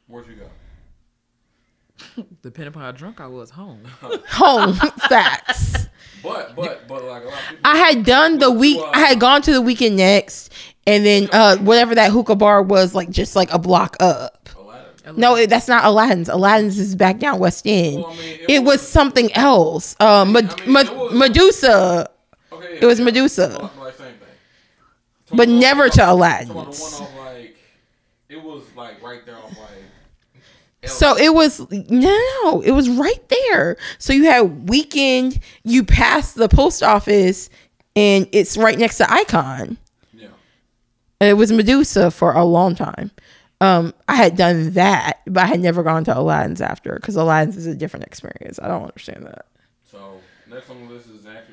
Where'd you go? Depending upon how drunk I was, home. home facts. But but but like a lot of people, I had done the week. I had gone to the weekend next, and then uh, whatever that hookah bar was, like just like a block up. Aladdin. No, it, that's not Aladdin's. Aladdin's is back down West End. Well, I mean, it, it was, was something else. Uh, Med- I mean, Med- it was, Medusa. Okay, yeah, it was yeah, Medusa. Like same thing. But never to Aladdin's. It was like right there on like. So it was, no, it was right there. So you had weekend, you passed the post office, and it's right next to Icon. Yeah. And it was Medusa for a long time. Um, I had done that, but I had never gone to Aladdin's after, because Aladdin's is a different experience. I don't understand that. So next on the list is Zaxby's.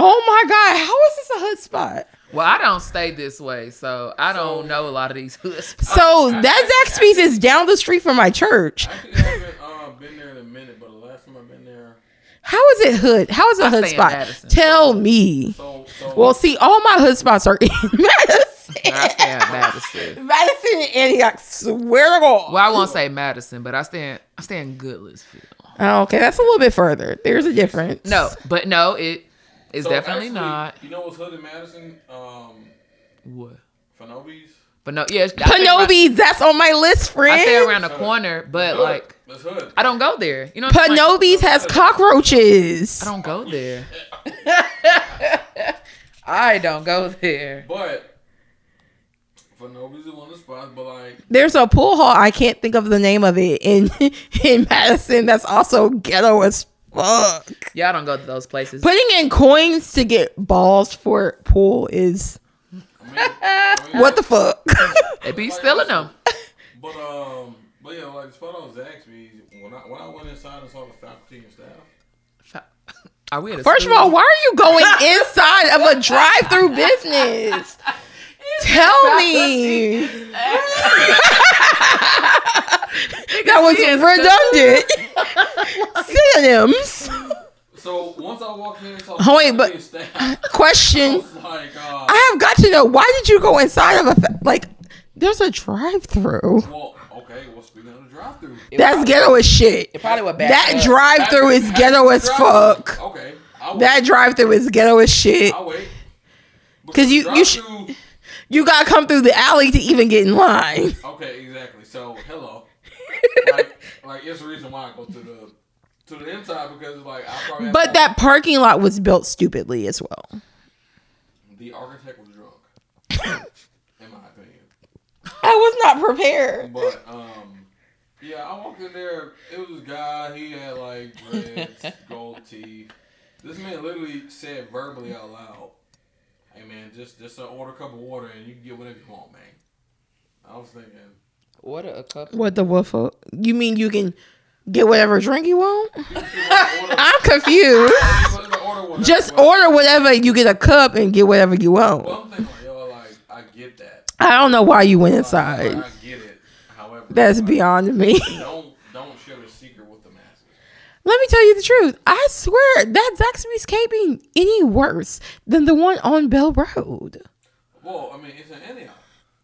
Oh my God, how is this a hood spot? Well, I don't stay this way, so I don't so, know a lot of these hood spots. So I, that I, Zaxby's I, I, is down the street from my church. I haven't uh, been there in a minute, but the last time I've been there. How is it hood? How is a I hood spot? Madison, Tell so, me. So, so, well, see, all my hood spots are in Madison. I stay in Madison. Madison and Antioch, swear to God. Well, I won't say Madison, but I stay in, I stay in Goodlettsville. Oh, okay, that's a little bit further. There's a difference. No, but no, it. It's so definitely actually, not. You know what's hood in Madison? Um, what? Fanobi's? Fano- yeah, Fanobi's, that's on my list, friend. I stay around the corner, but hood. like, hood. I don't go there. You know, Fanobi's like, has cockroaches. I don't go there. I don't go there. But for no reason on the spot, but like there's a pool hall, I can't think of the name of it, in in Madison that's also ghetto as fuck. Y'all don't go to those places. Putting in coins to get balls for pool is I mean, I mean, what the fuck? They be like, stealing them. But um, but yeah, like as far as Zaxby's, when I when I went inside and saw the faculty and staff. Are we at a First school? of all, why are you going inside of a drive-through business? Tell me. That was redundant. Synonyms. So once I walked in, so oh, wait, but staff, question. I, like, uh, I have got to know, why did you go inside of a fa- like? There's a drive-through. Well, okay. Well, speaking of the drive-through, that's ghetto as shit. It probably would back that drive-through is ghetto as fuck. Okay. That drive-through is ghetto as shit. I'll wait. Because you you sh- you gotta come through the alley to even get in line. Okay, exactly. So hello, like, like it's the reason why I go to the to the inside because like I probably. But that parking lot was built stupidly as well. The architect was drunk, in my opinion. I was not prepared. But um, yeah, I walked in there. It was a guy. He had like dreads, gold teeth. This man literally said verbally out loud. Hey man, just just order a cup of water and you can get whatever you want, man. I was thinking, order a cup. What the waffle? You mean you can get whatever drink you want? You order, I'm confused. order just order whatever. You get a cup and get whatever you want. Well, I'm thinking, yo, like I get that. I don't know why you went inside. I, I get it. However, that's like, beyond me. Don't don't share the secret with the masses. Let me tell you the truth. I swear that Zaxby's can't be any worse than the one on Bell Road. Well, I mean, it's in Antioch.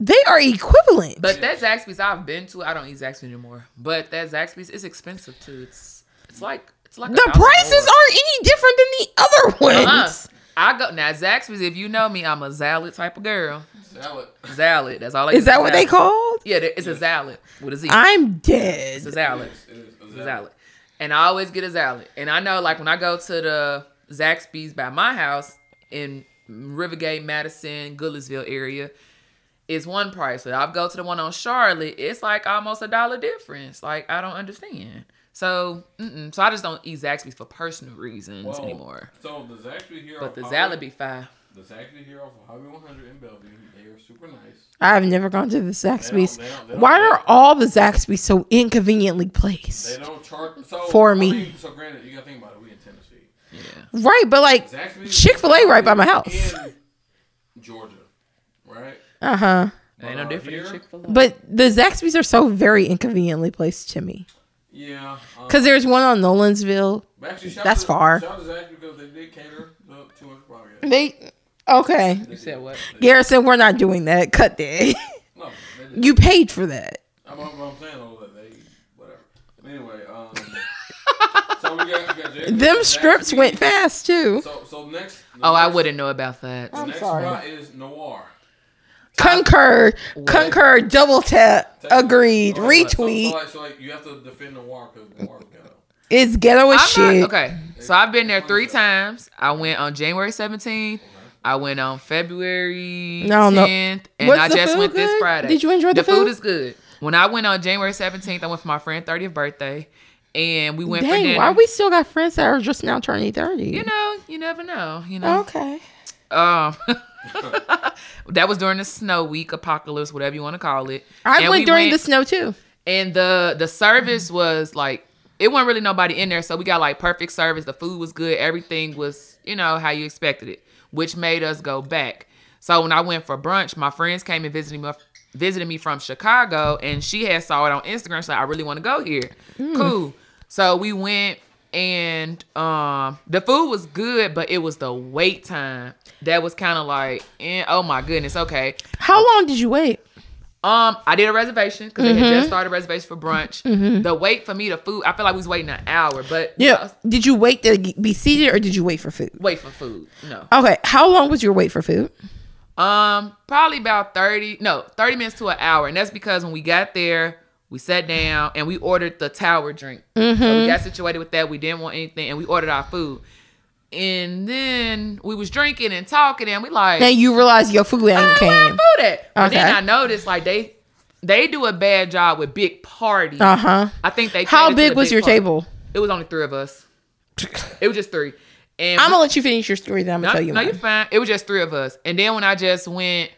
They are equivalent. But that Zaxby's I've been to, I don't eat Zaxby's anymore. But that Zaxby's is expensive too. It's it's like it's like the prices aren't any different than the other ones. Uh-huh. I go now Zaxby's. If you know me, I'm a salad type of girl. Salad, salad. That's all I. Is that what salad. They called? Yeah, it's yes. a salad with a Z. I'm dead. It's a salad. It is, it is a salad. And I always get a salad. And I know, like, when I go to the Zaxby's by my house in Rivergate, Madison, Goodlettsville area, it's one price. But I'll go to the one on Charlotte, it's like almost a dollar difference. Like, I don't understand. So, mm-mm. so I just don't eat Zaxby's for personal reasons well, anymore. So, the Zaxby here... But the salad be fine. The Zaxby here off of Highway one hundred in Bellevue, they are super nice. I've never gone to the Zaxby's. They don't, they don't, they don't Why are all the Zaxby's so inconveniently placed? They don't charge so, for me. I mean, so granted, you gotta think about it. We in Tennessee, yeah, right? But like Chick-fil-A right by my house, in Georgia, right? Uh huh. Ain't no different Chick-fil-A. But the Zaxby's are so very inconveniently placed to me. Yeah. Um, Cause there's one on Nolansville. Actually, that's to, far. Shout out to Zaxby because they did cater to us podcast. They. Okay. You said what? Garrison, we're not doing that. Cut that. No, you paid for that. I'm, I'm, I'm saying all that. They, whatever. Anyway, um, so we got, we got Jay. Them Zaxby's. Strips went fast too. So, so next. Oh, next, I wouldn't know about that. The I'm next sorry. Spot is Noir. Concur, what? Concur, double tap, agreed, no, retweet. So, so, like, so like, you have to defend Noir because Noir is ghetto. It's ghetto as shit. Not, okay, so I've been there three times. I went on January seventeenth. I went on February no, tenth, no. and I just went good? This Friday. Did you enjoy the, the food? The food is good. When I went on January seventeenth, I went for my friend's thirtieth birthday, and we went Dang, for dinner. Why we still got friends that are just now turning thirty? You know, you never know. You know. Okay. Um, that was during the snow week, apocalypse, whatever you want to call it. I and went we during went, the snow too. And the the service mm-hmm. was like. It wasn't really nobody in there, so we got like perfect service. The food was good. Everything was, you know, how you expected it, which made us go back. So when I went for brunch, my friends came and visited me, visited me from Chicago, and she had saw it on Instagram. She's like, I really want to go here. Mm. Cool. So we went, and um, the food was good, but it was the wait time that was kind of like, eh, oh my goodness, okay. How long did you wait? Um, I did a reservation because mm-hmm. they had just started reservation for brunch. Mm-hmm. The wait for me to food, I feel like we was waiting an hour. But yeah, you know, did you wait to be seated or did you wait for food? Wait for food. No. Okay. How long was your wait for food? Um, probably about thirty. No, thirty minutes to an hour, and that's because when we got there, we sat down and we ordered the tower drink. Mm-hmm. So we got situated with that. We didn't want anything, and we ordered our food. And then we was drinking and talking, and we like. Then you realize your food ain't oh, came. I do that. Okay. But then I noticed like they they do a bad job with big parties. Uh huh. I think they. How big was big your party. Table? It was only three of us. It was just three. And I'm we, gonna let you finish your story. Then I'm gonna no, tell you. No, mine. You're fine. It was just three of us. And then when I just went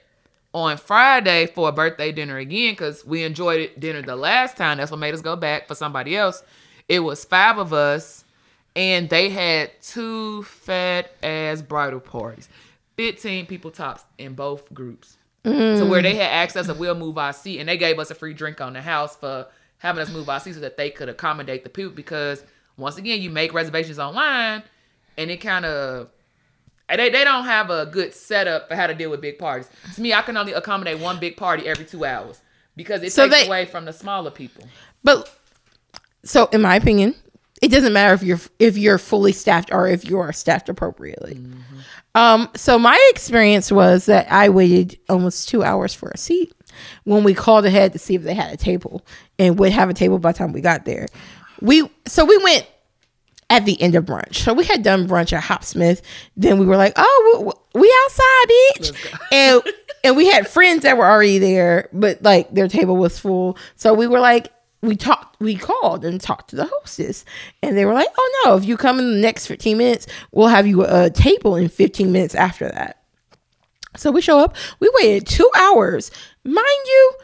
on Friday for a birthday dinner again, because we enjoyed it, dinner the last time. That's what made us go back for somebody else. It was five of us. And they had two fat-ass bridal parties. fifteen people tops in both groups. Mm. To where they had asked us if we'll move our seat. And they gave us a free drink on the house for having us move our seat so that they could accommodate the people. Because, once again, you make reservations online. And it kind of... They, they don't have a good setup for how to deal with big parties. To me, I can only accommodate one big party every two hours. Because it so takes they, away from the smaller people. But, so in my opinion... It doesn't matter if you're if you're fully staffed or if you are staffed appropriately. Mm-hmm. Um, so my experience was that I waited almost two hours for a seat when we called ahead to see if they had a table and would have a table by the time we got there. We so we went at the end of brunch. So we had done brunch at Hopsmith. Then we were like, oh, we, we outside, bitch. And and we had friends that were already there, but like their table was full. So we were like. We talked, we called and talked to the hostess, and they were like, oh no, if you come in the next fifteen minutes, we'll have you a table in fifteen minutes after that. So we show up, we waited two hours. Mind you,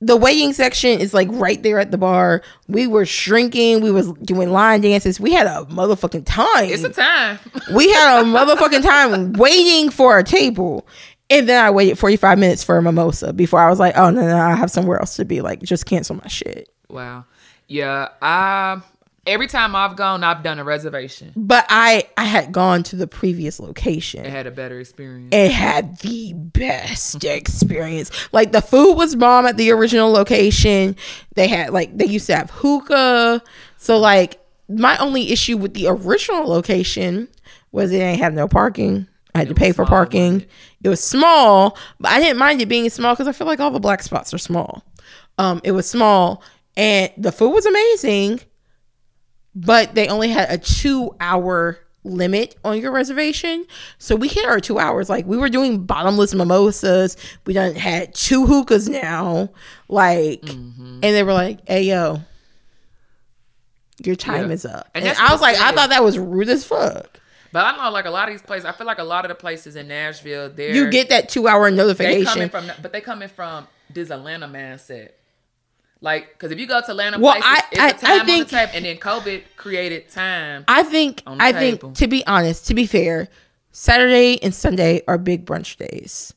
the waiting section is like right there at the bar. We were shrinking, we was doing line dances. We had a motherfucking time. It's a time. We had a motherfucking time waiting for a table. And then I waited forty-five minutes for a mimosa before I was like, oh, no, no, I have somewhere else to be. Like, just cancel my shit. Wow. Yeah. I, every time I've gone, I've done a reservation. But I, I had gone to the previous location. It had a better experience. It had the best experience. Like, the food was bomb at the original location. They had, like, they used to have hookah. So, like, my only issue with the original location was it didn't have no parking. I had it to pay for parking. Market. It was small, but I didn't mind it being small because I feel like all the black spots are small. Um, it was small, and the food was amazing, but they only had a two-hour limit on your reservation. So we hit our two hours. Like, we were doing bottomless mimosas. We done had two hookahs now. Like, mm-hmm. And they were like, hey, yo, your time yeah. is up. And, and I was like, I thought that was rude as fuck. But I know, like, a lot of these places, I feel like a lot of the places in Nashville, they're... You get that two-hour notification. They coming from, but they coming from this Atlanta mindset. Like, because if you go to Atlanta well, places, I, it's I, a time I think, on the table. And then COVID created time I think, on the I table. think, to be honest, to be fair, Saturday and Sunday are big brunch days.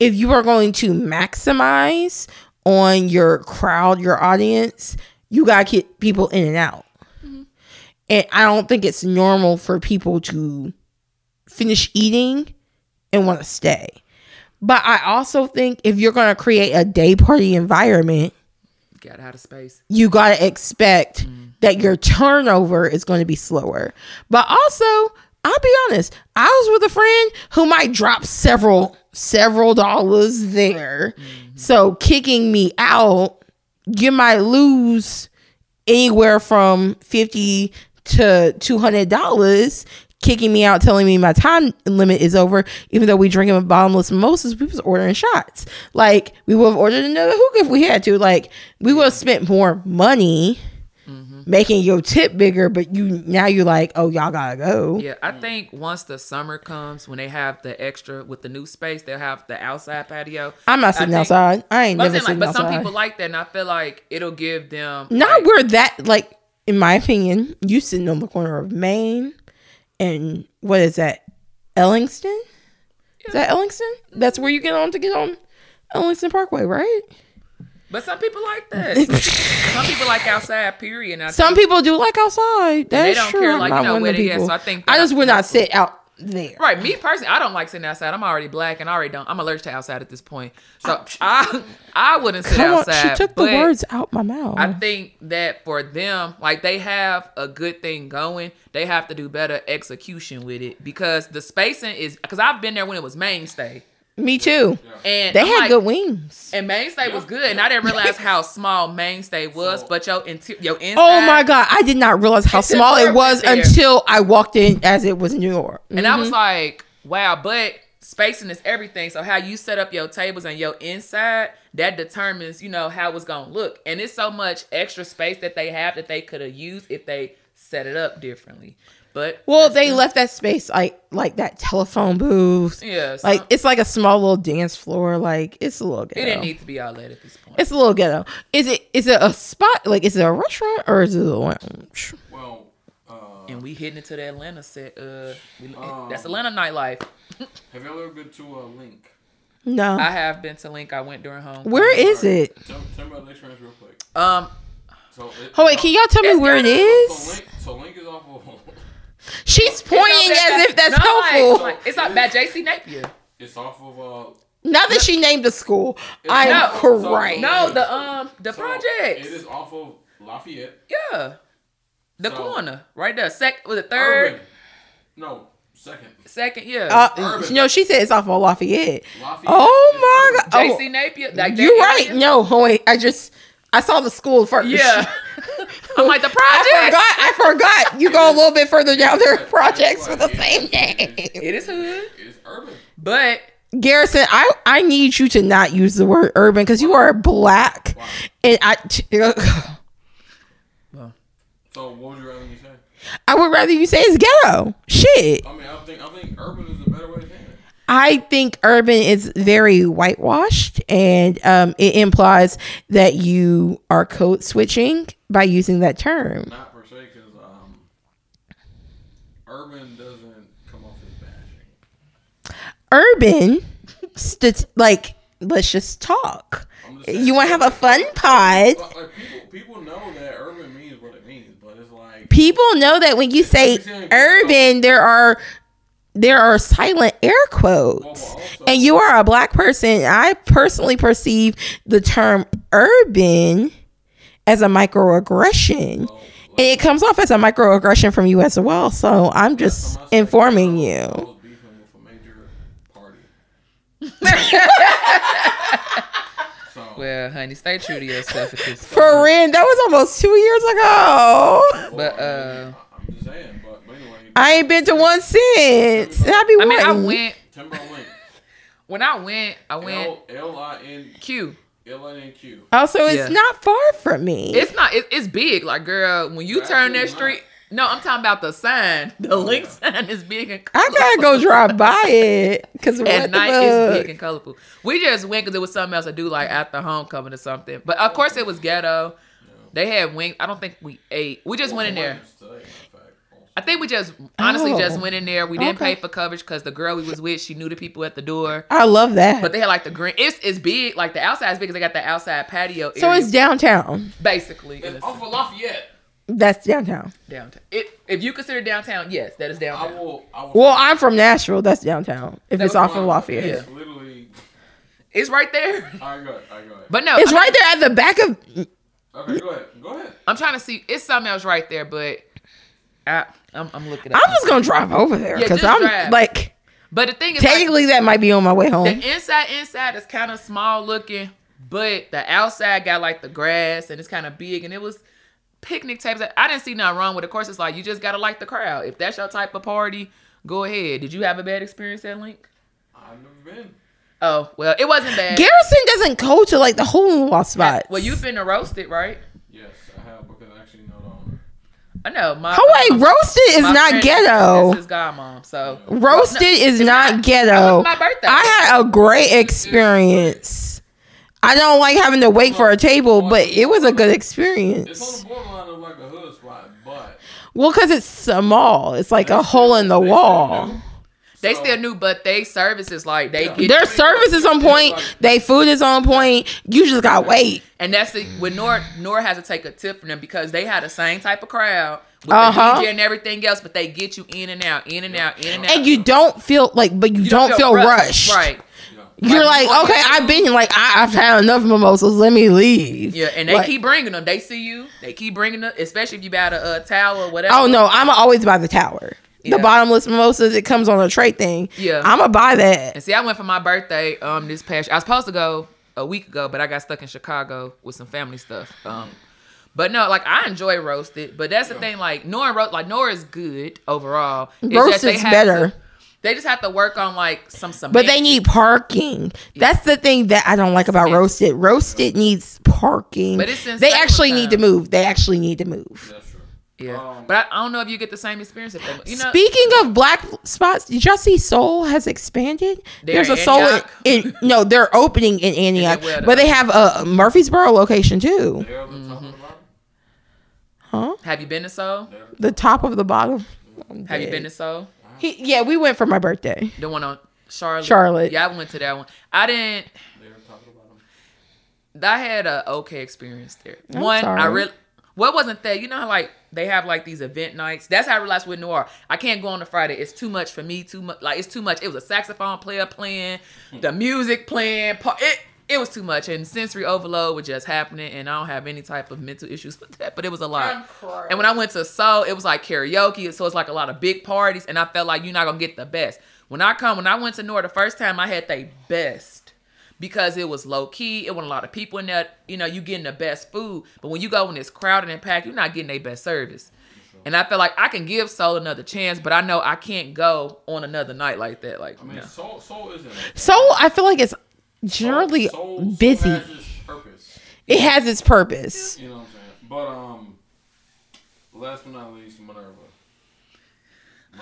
If you are going to maximize on your crowd, your audience, you got to get people in and out. And I don't think it's normal for people to finish eating and want to stay. But I also think if you're going to create a day party environment, you got out of space. You got to expect mm. that your turnover is going to be slower. But also, I'll be honest, I was with a friend who might drop several, several dollars there. Mm-hmm. So kicking me out, you might lose anywhere from fifty to two hundred dollars, kicking me out, telling me my time limit is over, even though we drinking bottomless mimosas. We was ordering shots. Like, we would have ordered another hookah if we had to. Like, we would have spent more money mm-hmm. making your tip bigger, but you now you're like, oh, y'all gotta go. Yeah, I think once the summer comes, when they have the extra with the new space, they'll have the outside patio. I'm not sitting I think, outside. I ain't never saying, sitting like, outside. But some people like that, and I feel like it'll give them. Not like, where that like. In my opinion, you sitting on the corner of Main and what is that? Ellington? Yeah. Is that Ellington? That's where you get on to get on Ellington Parkway, right? But some people like that. Some people like outside, period. I some think. people do like outside. That's true. They don't true. care, like, you know, where they at. So I think I just would not sit out there. Right. Me personally, I don't like sitting outside. I'm already black and I already don't. I'm allergic to outside at this point. So I I wouldn't sit Come outside. On, she took the words out my mouth. I think that for them, like, they have a good thing going. They have to do better execution with it because the spacing is, because I've been there when it was Mainstay. Me too. Yeah. And they I'm had like, good wings. And Mainstay yeah. was good. And I didn't realize how small Mainstay was. So, but your, inter- your inside. Oh my God. I did not realize how small it was there. Until I walked in as it was in New York. Mm-hmm. And I was like, wow. But spacing is everything. So how you set up your tables and your inside, that determines, you know, how it's going to look. And it's so much extra space that they have that they could have used if they set it up differently. But well, they good. left that space like like that telephone booth. Yeah, so, like it's like a small little dance floor. Like it's a little ghetto. It didn't need to be all that at this point. It's a little ghetto. Is it? Is it a spot? Like is it a restaurant or is it a lounge? Well, uh, and we heading into the Atlanta set. Uh, we, um, that's Atlanta nightlife. Have you ever been to a uh, LINQ? No, I have been to LINQ. I went during home. Where is right. it? Tell, tell me about the experience real quick. Um, so it, oh wait, can y'all tell me where it is? So LINQ, so LINQ is off of. She's pointing you know, that, as if that's no, helpful. Like, like, it's not bad. J C Napier. It's off of. Uh, Not that she named the school. I am no, correct. No, the um the so projects. It is off of Lafayette. Yeah, the so, corner right there. Sec was it third? Urban. No, second. Second, yeah. Uh, no, she said it's off of Lafayette. Lafayette oh my God, J C Napier. Like you're right. Area. No, wait. I just I saw the school first. Yeah. I'm like the project. I forgot. I forgot. You go a little bit further down there. Projects with the same name. It is hood. It is urban. But Garrison, I, I need you to not use the word urban because you are black, wow. and I. Uh, so what would you rather you say? I would rather you say it's ghetto. Shit. I mean, I think I think urban is a better way to say it. I think urban is very whitewashed, and um, it implies that you are code switching by using that term. Not per se, because um, urban doesn't come off as bashing. Urban, st- like, let's just talk. Just saying, you want to have a fun pod? Like, like people, people know that urban means what it means, but it's like people know that when you say urban, there are. There are silent air quotes, well, also, and you are a black person. I personally perceive the term urban as a microaggression, well, and it comes off as a microaggression from you as well. So I'm just I'm informing you. I was beefing with a major party. So, well, honey, stay true to yourself at this point. For real, that was almost two years ago. Well, but, uh, I'm just saying, but, but anyway. I ain't been to one since. I be I mean, I went. When I went, I went. L I N Q L I N Q Also, it's yeah. not far from me. It's not. It, it's big. Like, girl, when you right, turn that street. Not. No, I'm talking about the sign. The oh, LINQ yeah. sign is big and colorful. I gotta go drive by it. Because at night, it's big and colorful. We just went because it was something else to do, like after homecoming or something. But of course, it was ghetto. Yeah. They had wings. I don't think we ate. We just well, went in there. I think we just honestly oh. just went in there. We didn't okay. pay for coverage because the girl we was with, she knew the people at the door. I love that. But they had like the green. It's it's big. Like the outside is big because they got the outside patio. So area. It's downtown, basically. It's off of Lafayette. That's downtown. Downtown. It, if you consider downtown, yes, that is downtown. I will, I will well, I'm from Nashville. That's downtown. If that's it's off of Lafayette, it's literally. It's right there. I got. I got. But no, it's I'm right not, there at the back of. Okay, go ahead. Go ahead. I'm trying to see. It's something else right there, but. I, I'm, I'm looking. At I'm just gonna drive over there because yeah, I'm drive. Like. But the thing is, technically, like, that might be on my way home. The inside, inside is kind of small looking, but the outside got like the grass and it's kind of big, and it was picnic tables. I didn't see nothing wrong with it. Of course, it's like you just gotta like the crowd. If that's your type of party, go ahead. Did you have a bad experience at LINQ? I've never been. Oh well, it wasn't bad. Garrison doesn't go to like the whole lot spots. Well, you've been to Roasted, right? Yes, I have because I actually know. I know. My, oh, wait. Roasted is not ghetto. This is godmom. So Roasted no, is not, not ghetto. It was my birthday. I had a great experience. I don't like having to wait for a table, but it was a good experience. It's on the borderline of like a hood spot, but. Well, because it's small. It's like a hole in the wall. They still knew, but they services like they yeah. their service is on point. They food is on point. You just gotta wait. And that's the when Noir Noir has to take a tip from them because they had the same type of crowd with uh-huh. the D J and everything else, but they get you in and out, in and out, in and out. And you don't feel like, but you, you don't, don't feel, feel rushed, rushed. Right? You're like, like okay, I've been like I, I've had enough mimosas. Let me leave. Yeah, and they like, keep bringing them. They see you. They keep bringing them, especially if you buy the uh, tower or whatever. Oh no, I'm always by the tower. yeah. the bottomless mimosas. It comes on a tray thing. Yeah, I'm gonna buy that. And see, I went for my birthday um this past. I was supposed to go a week ago, but I got stuck in Chicago with some family stuff. Um, but no, like I enjoy roasted, but that's the yeah. thing. Like Nora, roast like Nora is good overall. Roasted's better. To, They just have to work on like some some. But they need parking. Yeah. That's the thing that I don't like about Roasted. Roasted needs parking. But it's they actually time. need to move. They actually need to move. That's true. Yeah, um, but I, I don't know if you get the same experience. If they, you know, speaking of black spots, did y'all see Soul has expanded? There's a Soul in, in no, they're opening in Antioch, they but they have a Murfreesboro location too. Mm-hmm. Huh? Have you been to Soul? The top of the bottom. I'm have dead. you been to Soul? He, yeah, we went for my birthday. The one on Charlotte. Charlotte. Yeah, I went to that one. I didn't. They were talking about them. I had a okay experience there. I'm one, sorry. I really. What wasn't there? You know how like they have like these event nights. That's how I realized with Noir, I can't go on a Friday. It's too much for me. Too much. Like it's too much. It was a saxophone player playing, the music playing. It it was too much, and sensory overload was just happening. And I don't have any type of mental issues with that, but it was a lot. And when I went to Seoul, it was like karaoke, so it's like a lot of big parties, and I felt like you're not gonna get the best. When I come, when I went to Noir the first time, I had the best. Because it was low key, it wasn't a lot of people in there. You know, you getting the best food, but when you go when it's crowded and packed, you're not getting their best service. And I feel like I can give Soul another chance, but I know I can't go on another night like that. Like, I mean, no. Soul, Soul isn't. Soul, I feel like it's generally Soul, Soul, busy. Soul has its purpose. It has its purpose. You know what I'm saying? But um, last but not least, Minerva.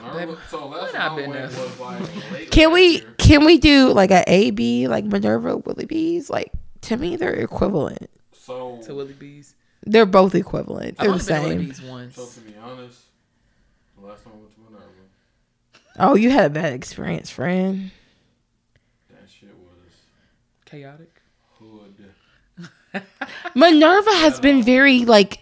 Minerva, so last I been there. Was like late can we year. Can we do like an A B like Minerva Willie B's? Like to me they're equivalent. So to Willie B's, they're both equivalent. They're the same. So to be honest, the last time I went to Minerva. Oh, you had a bad experience, friend. That shit was chaotic. Hood. Minerva has been very like.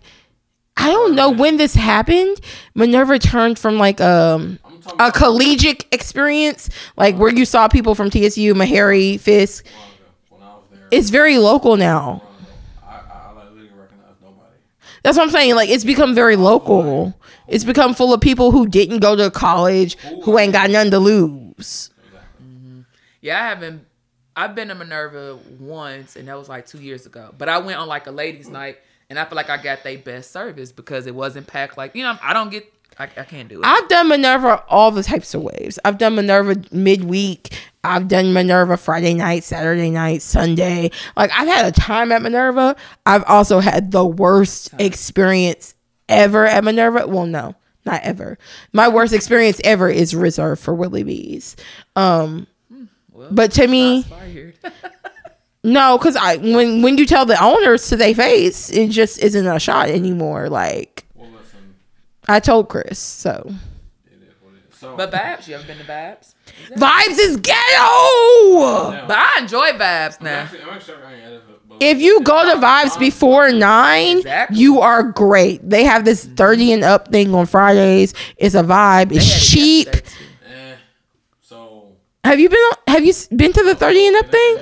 I don't know when this happened. Minerva turned from like um, a collegiate experience, like where you saw people from T S U, Meharry, Fisk. When I was there, it's very local now. I, I like literally recognize nobody. That's what I'm saying. Like it's become very local. It's become full of people who didn't go to college, who ain't got nothing to lose. Exactly. Mm-hmm. Yeah, I haven't. I've been to Minerva once, and that was like two years ago. But I went on like a ladies' night. And I feel like I got their best service because it wasn't packed like, you know, I don't get, I, I can't do it. I've done Minerva all the types of waves. I've done Minerva midweek. I've done Minerva Friday night, Saturday night, Sunday. Like I've had a time at Minerva. I've also had the worst time. experience ever at Minerva. Well, no, not ever. My worst experience ever is reserved for Willie B's. Um, well, but to me... No, because I when when you tell the owners to their face, it just isn't a shot anymore. Like, well, listen, I told Chris, so. It is what it is. So. But Babs, you ever been to Babs? Is Vibes is ghetto! Now, but I enjoy Vibes now. I'm actually, I'm actually if you go to Vibes before nine, exactly. you are great. They have this thirty and up thing on Fridays. It's a vibe. It's cheap. Eh, so. Have you been on, have you been to the thirty and up thing?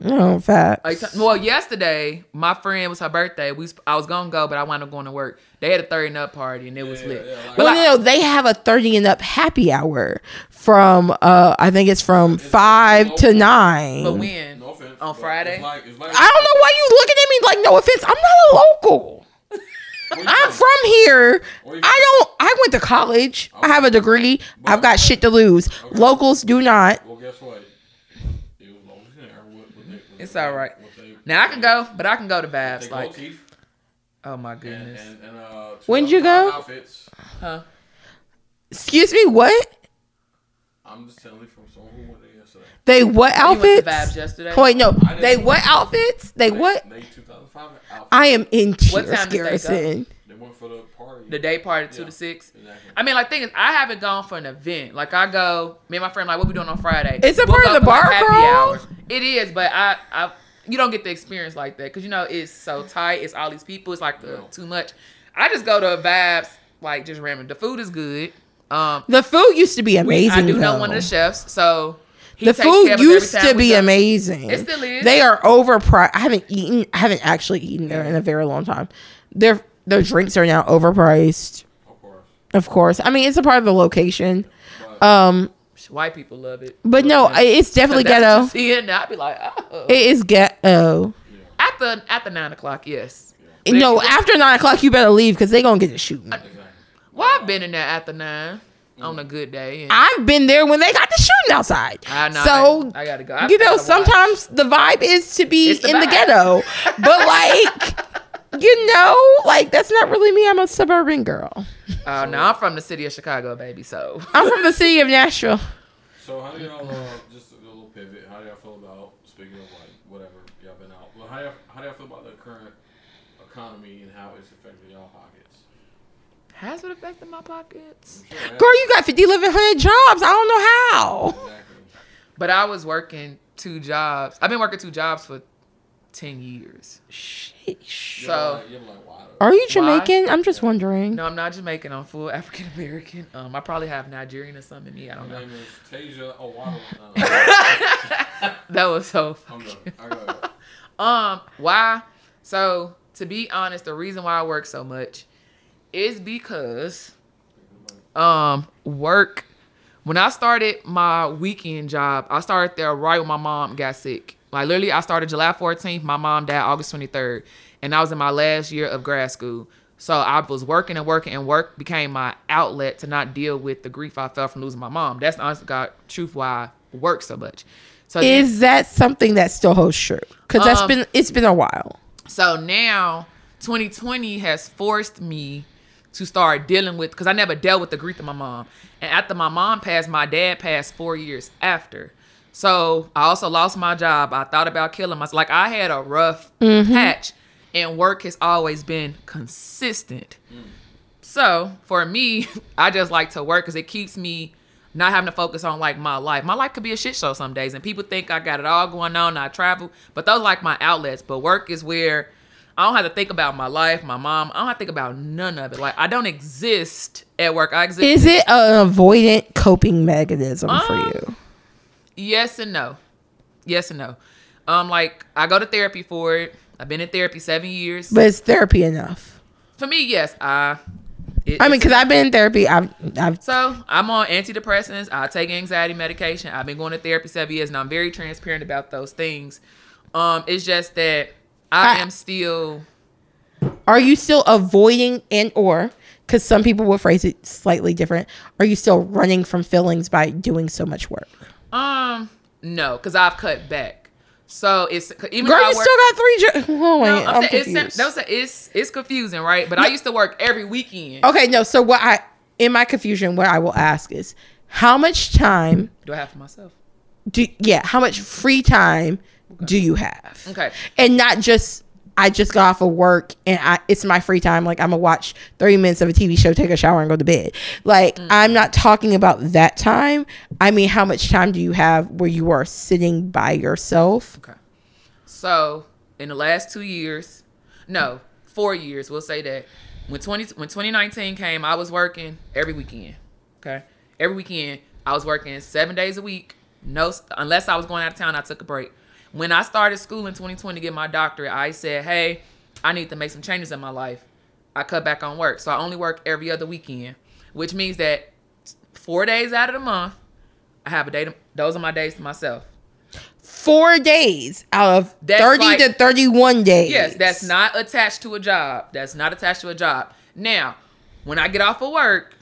Oh, facts. Well, yesterday, my friend was her birthday. We I was gonna go, but I wound up going to work. They had a thirty and up party, and it yeah, was lit. Yeah, yeah, like, well, like, you know, they have a thirty and up happy hour from uh, I think it's from it's five like, to no nine. But when no offense, on Friday, it's like, it's like, I don't know why you looking at me like no offense. I'm not a local. I'm from here. I don't. I went to college. Okay. I have a degree. But, I've got shit to lose. Okay. Locals do not. Well, guess what? It's all right. They, now I can go, but I can go to Babs. Like, teeth. Oh my goodness. And, and, and, uh, when'd you go? Outfits. Huh? Excuse me, what? I'm just telling you from someone who went there yesterday. They what outfits? You went to Babs yesterday. Wait, no. They what outfits? They, they what? They two thousand five outfits. I am in tears, Garrison. They, they went for the party. The day party, yeah. two to six. Exactly. I mean, like, thing is, I haven't gone for an event. Like, I go. Me and my friend, like, what we doing on Friday? It's a we'll part of the bar crawl. It is, but I, I, you don't get the experience like that because you know it's so tight. It's all these people. It's like the, too much. I just go to Vibes, like just ramming. The food is good. Um, the food used to be amazing. We, I do though. know one of the chefs, so he the takes food used to be amazing. It still is. They are overpriced. I haven't eaten. I haven't actually eaten there in a very long time. Their their drinks are now overpriced. Of course. Of course. I mean, it's a part of the location. Um, White people love it. But no, it's definitely ghetto. See it now, I'd be like, oh. It is ghetto. Yeah. After after nine o'clock, yes. Yeah. No, after nine o'clock, you better leave because they're going to get to shooting. I, well, I've been in there after nine mm. on a good day. And I've been there when they got the shooting outside. I know. So, I, I got to go. I you know, sometimes the vibe is to be the in vibe. the ghetto. But like... You know, like, that's not really me. I'm a suburban girl. Oh, uh, so, no, I'm from the city of Chicago, baby, so. I'm from the city of Nashville. So how do y'all, uh, just a little pivot, how do y'all feel about, speaking of, like, whatever, y'all been out, well, how, y'all, how do y'all feel about the current economy and how it's affecting y'all pockets? Has it affected my pockets? Sure. Girl, you got fifty-one hundred jobs. I don't know how. Exactly. But I was working two jobs. I've been working two jobs for ten years. Shit. So, you're like, you're like are you Jamaican? Why? I'm just yeah. wondering. No, I'm not Jamaican. I'm full African American. Um, I probably have Nigerian or something in me. I don't Your know. Name is Tasia Owawa. No. That was so funny. um, why? So, to be honest, the reason why I work so much is because um, work. When I started my weekend job, I started there right when my mom got sick. Like, literally, I started July fourteenth. My mom died August twenty-third. And I was in my last year of grad school. So I was working and working, and work became my outlet to not deal with the grief I felt from losing my mom. That's the honest God truth why I work so much. So Is then, that something that still holds true? Because that's um, been it's been a while. So now twenty twenty has forced me to start dealing with, because I never dealt with the grief of my mom. And after my mom passed, my dad passed four years after. So I also lost my job. I thought about killing myself. Like, I had a rough mm-hmm. patch, and work has always been consistent. Mm. So for me, I just like to work because it keeps me not having to focus on, like, my life. My life could be a shit show some days, and people think I got it all going on. I travel, but those are like my outlets. But work is where I don't have to think about my life, my mom. I don't have to think about none of it. Like, I don't exist at work. I exist. Is it an avoidant coping mechanism um, for you? Yes and no. Yes and no. Um, like, I go to therapy for it. I've been in therapy seven years. But is therapy enough? For me, yes. I, it, I mean, because I've been in therapy. I've, I've So, I'm on antidepressants. I take anxiety medication. I've been going to therapy seven years, and I'm very transparent about those things. Um, It's just that I, I am still... Are you still avoiding and or... Because some people will phrase it slightly different. Are you still running from feelings by doing so much work? Um, no, because I've cut back. So it's even girl, though you work, still got three. Jo- oh, no, I'm, I'm saying, confused. It's, it's it's confusing, right? But no. I used to work every weekend. Okay, no. So what I in my confusion, what I will ask is, how much time do I have for myself? Do yeah, how much free time okay. do you have? Okay, and not just I just got off of work and I it's my free time. Like, I'm gonna watch thirty minutes of a T V show, take a shower, and go to bed. Like, mm. I'm not talking about that time. I mean, how much time do you have where you are sitting by yourself? Okay. So in the last two years, no, four years, we'll say that. When twenty when twenty nineteen came, I was working every weekend. Okay. Every weekend, I was working seven days a week. No, unless I was going out of town, I took a break. When I started school in twenty twenty to get my doctorate, I said, hey, I need to make some changes in my life. I cut back on work. So I only work every other weekend, which means that four days out of the month, I have a day. To, those are my days to myself. Four days out of that's thirty like, to thirty-one days. Yes, that's not attached to a job. That's not attached to a job. Now, when I get off of work,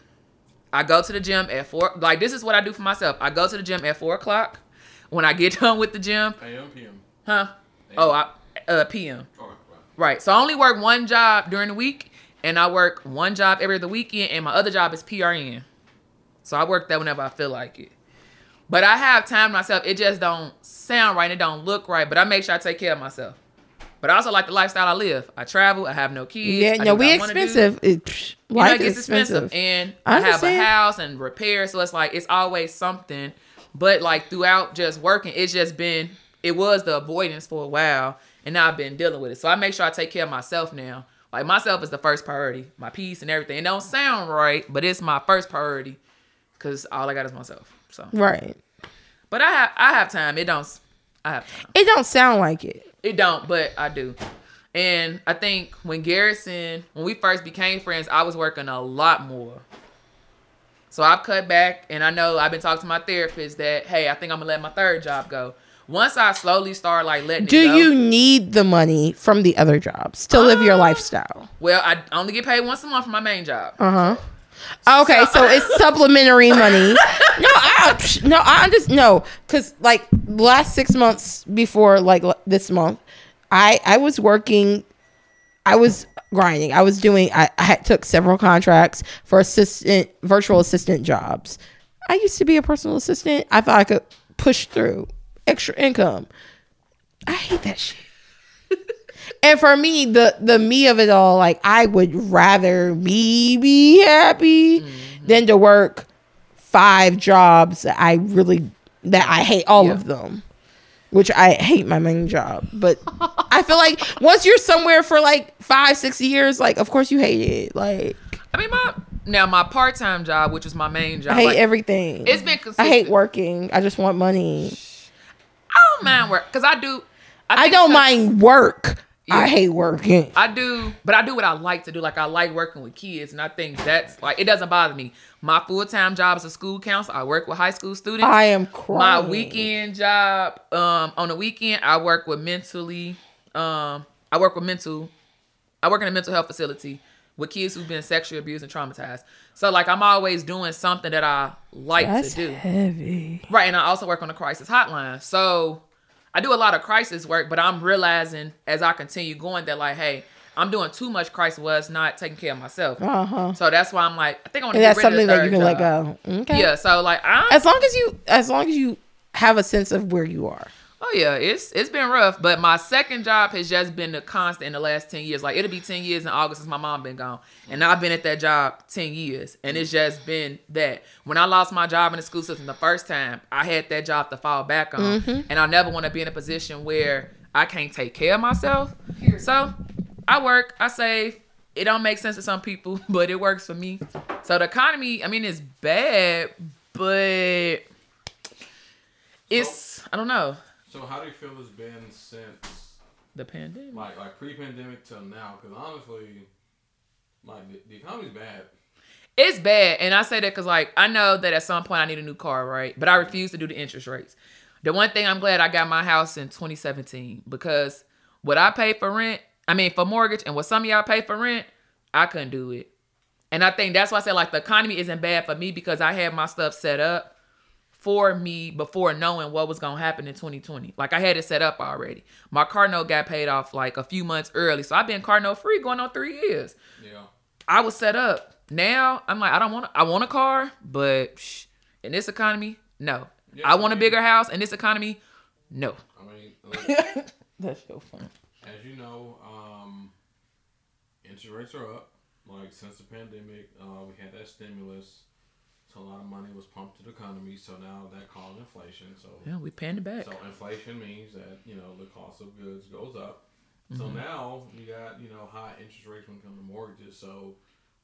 I go to the gym at four. Like, this is what I do for myself. I go to the gym at four o'clock. When I get done with the gym. A M P M Huh? A M Oh, I, uh, P M Oh, right. Right. So I only work one job during the week, and I work one job every other weekend, and my other job is P R N. So I work that whenever I feel like it. But I have time to myself. It just don't sound right. It don't look right. But I make sure I take care of myself. But I also like the lifestyle I live. I travel. I have no kids. Yeah, no, we expensive. It, you know, it gets expensive. expensive. And I, I have a house and repairs. So it's like, it's always something. But, like, throughout just working, it's just been, it was the avoidance for a while, and now I've been dealing with it. So I make sure I take care of myself now. Like, myself is the first priority, my peace and everything. It don't sound right, but it's my first priority because all I got is myself. So right. But I have, I have time. It don't, I have time. It don't sound like it. It don't, but I do. And I think when Garrison, when we first became friends, I was working a lot more. So I've cut back, and I know I've been talking to my therapist that, hey, I think I'm gonna let my third job go. Once I slowly start like letting do it go, you need the money from the other jobs to uh, live your lifestyle? Well, I only get paid once a month for my main job. Uh huh. Okay, so, so it's supplementary money. No, I no, I just no, cause like last six months before like this month, I I was working, I was grinding. I was doing. I, I had took several contracts for assistant virtual assistant jobs. I used to be a personal assistant. I thought I could push through. Extra income. I hate that shit. And for me, the the me of it all, like I would rather me be happy mm-hmm. than to work five jobs that I really that I hate all yeah. of them. Which I hate my main job. But I feel like once you're somewhere for like five, six years, like of course you hate it. Like I mean my now my part time job, which is my main job. I hate like, everything. It's been consistent. I hate working. I just want money. I don't mind work because I do. I, I don't mind work. Yeah, I hate working. I do, but I do what I like to do. Like I like working with kids, and I think that's like it doesn't bother me. My full time job is a school counselor. I work with high school students. I am crying. My weekend job, um, on the weekend, I work with mentally, um, I work with mental, I work in a mental health facility with kids who've been sexually abused and traumatized. So like I'm always doing something that I like That's to do. Heavy. Right. And I also work on a crisis hotline. So I do a lot of crisis work, but I'm realizing as I continue going that like, hey, I'm doing too much crisis while it's not taking care of myself. Uh-huh. So that's why I'm like, I think I want to get rid of the third job. That's something that you can let go. Okay. Yeah. So like I'm as long as you as long as you have a sense of where you are. Oh yeah, it's it's been rough, but my second job has just been a constant in the last ten years. Like it'll be ten years in August since my mom been gone, and I've been at that job ten years, and it's just been that. When I lost my job in the school system the first time, I had that job to fall back on, mm-hmm. and I never want to be in a position where I can't take care of myself. So I work, I save. It don't make sense to some people, but it works for me. So the economy, I mean, it's bad, but it's I don't know. So how do you feel it's been since the pandemic, like like pre-pandemic till now? Because honestly, like the, the economy's bad. It's bad, and I say that because like I know that at some point I need a new car, right? But I refuse to do the interest rates. The one thing I'm glad I got my house in twenty seventeen because what I pay for rent, I mean for mortgage, and what some of y'all pay for rent, I couldn't do it. And I think that's why I said like the economy isn't bad for me because I had my stuff set up for me before knowing what was going to happen in twenty twenty. Like I had it set up already. My car note got paid off like a few months early. So I've been car note free going on three years. Yeah. I was set up. Now I'm like, I don't want to, I want a car, but shh, in this economy, no. Yeah, I want I mean, a bigger house in this economy. No. I mean, like, that's so fun. As you know, um, interest rates are up. Like since the pandemic, uh, we had that stimulus. A lot of money was pumped to the economy, so now that caused inflation. So yeah, we panned it back. So inflation means that you know the cost of goods goes up. Mm-hmm. So now you got you know high interest rates when it comes to mortgages. So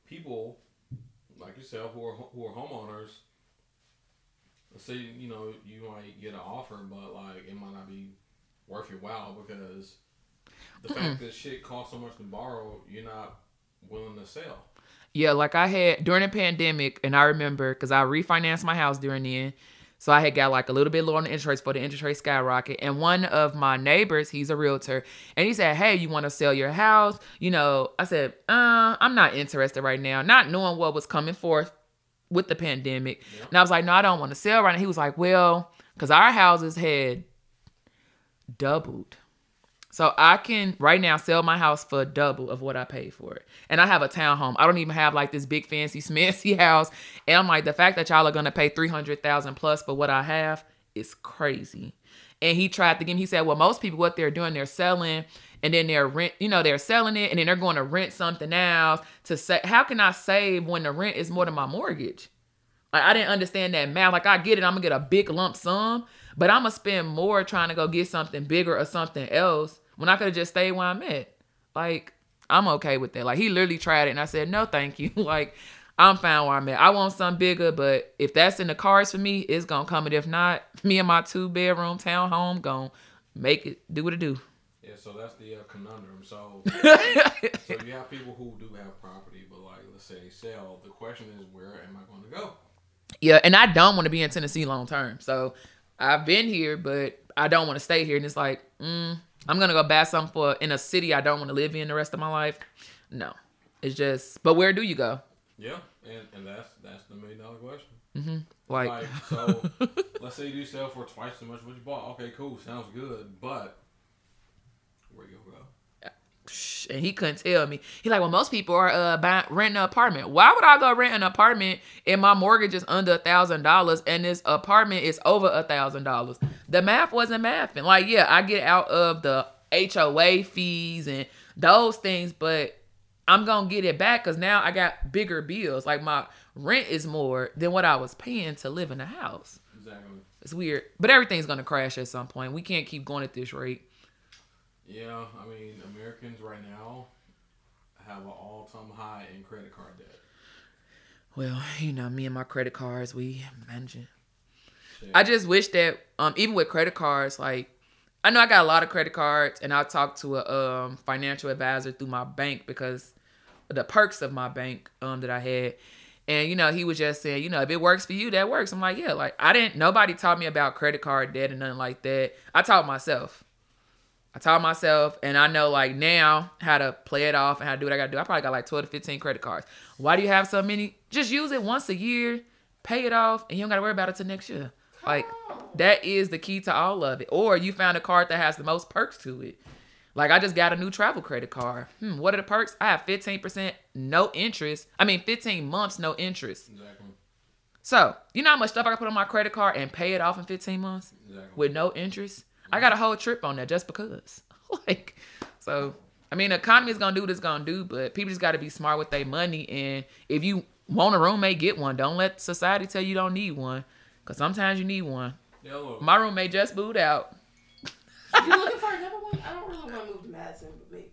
people like yourself who are who are homeowners, let's say you know you might get an offer, but like it might not be worth your while because the mm-mm. fact that shit costs so much to borrow, you're not willing to sell. Yeah, like I had during the pandemic, and I remember because I refinanced my house during then, so I had got like a little bit low on the interest rates for the interest rate skyrocket. And one of my neighbors, he's a realtor, and he said, "Hey, you want to sell your house?" You know, I said, uh, "I'm not interested right now," not knowing what was coming forth with the pandemic. Yeah. And I was like, "No, I don't want to sell right now." He was like, "Well, because our houses had doubled." So I can right now sell my house for double of what I paid for it. And I have a townhome. I don't even have like this big fancy smancy house. And I'm like, the fact that y'all are going to pay three hundred thousand dollars plus for what I have is crazy. And he tried to give me, he said, well, most people, what they're doing, they're selling and then they're rent, you know, they're selling it and then they're going to rent something else to say, how can I save when the rent is more than my mortgage? Like, I didn't understand that math. Like I get it. I'm going to get a big lump sum, but I'm going to spend more trying to go get something bigger or something else. When I could have just stayed where I'm at. Like, I'm okay with that. Like, he literally tried it, and I said, no, thank you. Like, I'm fine where I'm at. I want something bigger, but if that's in the cards for me, it's going to come. And if not, me and my two-bedroom townhome going to make it do what it do. Yeah, so that's the uh, conundrum. So, so you have people who do have property, but, like, let's say they sell. The question is, where am I going to go? yeah, and I don't want to be in Tennessee long term. So I've been here, but I don't want to stay here. And it's like, mm, I'm going to go buy something for in a city I don't want to live in the rest of my life. No, it's just, but where do you go? Yeah, and, and that's that's the million dollar question. Mm-hmm. Like, like so let's say you sell for twice as much as what you bought. Okay, cool, sounds good, but where you gonna go? And he couldn't tell me. He like, well, most people are uh buying, renting an apartment. Why would I go rent an apartment and my mortgage is under a thousand dollars and this apartment is over a thousand dollars? The math wasn't mathing. Like, yeah, I get out of the H O A fees and those things, but I'm gonna get it back because now I got bigger bills. Like my rent is more than what I was paying to live in a house. Exactly. It's weird, but everything's gonna crash at some point. We can't keep going at this rate. Yeah, I mean, Americans right now have an all-time high in credit card debt. Well, you know, me and my credit cards, we manage it. Shit. I just wish that um, even with credit cards, like, I know I got a lot of credit cards, and I talk to a um, financial advisor through my bank because of the perks of my bank um, that I had. And, you know, he was just saying, you know, if it works for you, that works. I'm like, yeah, like, I didn't, nobody taught me about credit card debt and nothing like that. I taught myself. I taught myself, and I know, like, now how to play it off and how to do what I got to do. I probably got, like, twelve to fifteen credit cards. Why do you have so many? Just use it once a year, pay it off, and you don't got to worry about it till next year. Like, that is the key to all of it. Or you found a card that has the most perks to it. Like, I just got a new travel credit card. Hmm, what are the perks? I have fifteen percent no interest. I mean, fifteen months no interest. Exactly. So, you know how much stuff I can put on my credit card and pay it off in fifteen months? Exactly. With no interest? I got a whole trip on that just because. Like, so, I mean, the economy is going to do what it's going to do, but people just got to be smart with their money. And if you want a roommate, get one. Don't let society tell you don't need one. Because sometimes you need one. Yeah, look. My roommate just moved out. You looking for another one? I don't really want to move to Madison with me.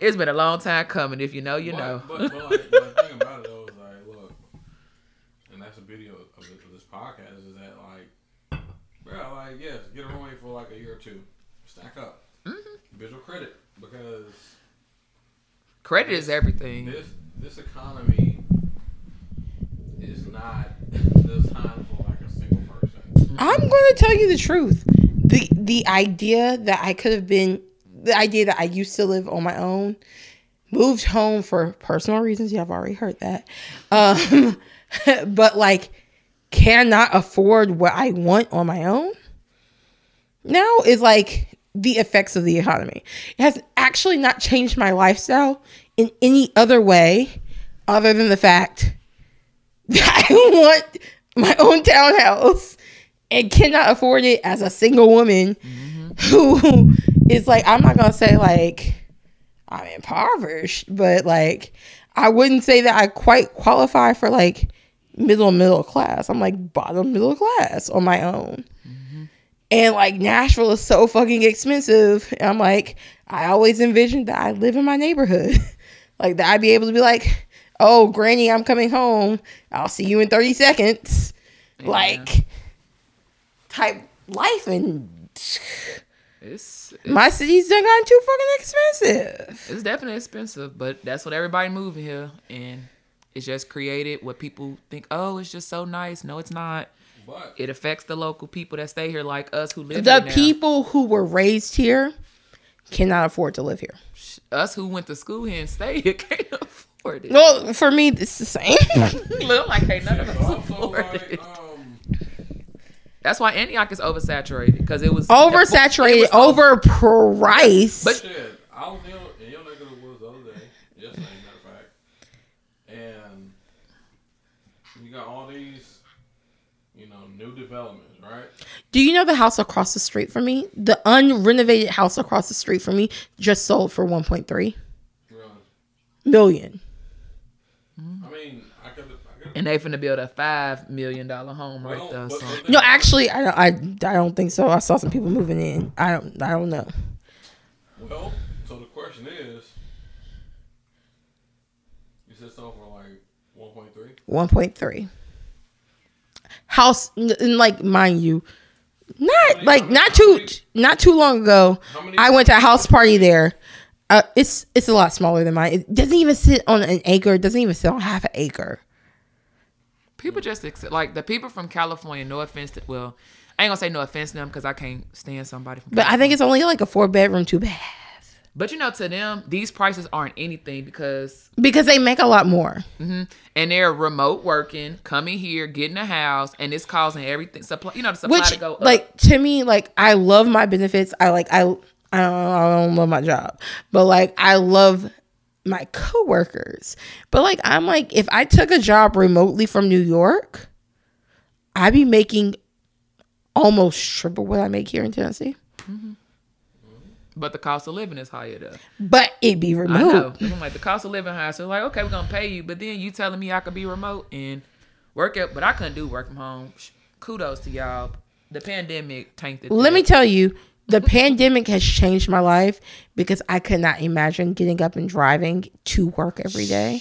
It's been a long time coming. If you know, you but, know. But, but like, the thing about it, though, is like, look, and that's the video of, the, of this podcast, is that, like, bro, like, yes, get a roommate for, like, a year or two. Stack up. Mm-hmm. Build your credit. Because credit this, is everything. This, this economy is not the time for like a single person. I'm going to tell you the truth. The the idea that I could have been, the idea that I used to live on my own, moved home for personal reasons. Yeah, I've already heard that. Um, but like, cannot afford what I want on my own. Now is like the effects of the economy. It has actually not changed my lifestyle in any other way other than the fact I want my own townhouse and cannot afford it as a single woman. Mm-hmm. Who is like, I'm not going to say like I'm impoverished, but like I wouldn't say that I quite qualify for like middle, middle class. I'm like bottom middle class on my own. Mm-hmm. And like Nashville is so fucking expensive. And I'm like, I always envisioned that I live in my neighborhood. Like that I'd be able to be like, oh, Granny, I'm coming home. I'll see you in thirty seconds. Yeah. Like, type life. And it's, it's, my city's done gotten too fucking expensive. It's definitely expensive, but that's what everybody moving here. And it's just created what people think, oh, it's just so nice. No, it's not. But it affects the local people that stay here like us who live the here. The people who were raised here cannot afford to live here. Us who went to school here and stayed here can't afford. Well, for me, it's the same. Look, like, hey, none of us afford it. That's why Antioch is oversaturated because it was oversaturated, it was overpriced. But shit, I was in your neck of the woods the other day, yesterday, matter of fact, and you got all these, you know, new developments, right? Do you know the house across the street from me? The unrenovated house across the street from me just sold for one point three million. I mean, I could, I could, and they finna build a five million dollar home right there. So. No, actually, I don't. I, I don't think so. I saw some people moving in. I don't. I don't know. Well, so the question is, you said something for like one point three. One point three. House, and like, mind you, not many, like many, not too many, not too long ago, I went to a house party there. Uh, it's it's a lot smaller than mine. It doesn't even sit on an acre. It doesn't even sit on half an acre. People just accept, like the people from California, no offense to, well, I ain't gonna say no offense to them because I can't stand somebody from California. But I think it's only like a four bedroom, two bath. But you know, to them, these prices aren't anything because... Because they make a lot more. Mm-hmm. And they're remote working, coming here, getting a house, and it's causing everything, supply, you know, the supply Which, to go up. Like, to me, like, I love my benefits. I like, I, I, don't, I don't love my job. But like, I love... my coworkers, but like I'm like, if I took a job remotely from New York, I'd be making almost triple what I make here in Tennessee. Mm-hmm. But the cost of living is higher though. But it'd be remote. I know. I'm like, the cost of living higher, so like, okay, we're gonna pay you, but then you telling me I could be remote and work out, but I couldn't do work from home. Kudos to y'all. The pandemic tanked it. Let me tell you. The pandemic has changed my life because I could not imagine getting up and driving to work every day.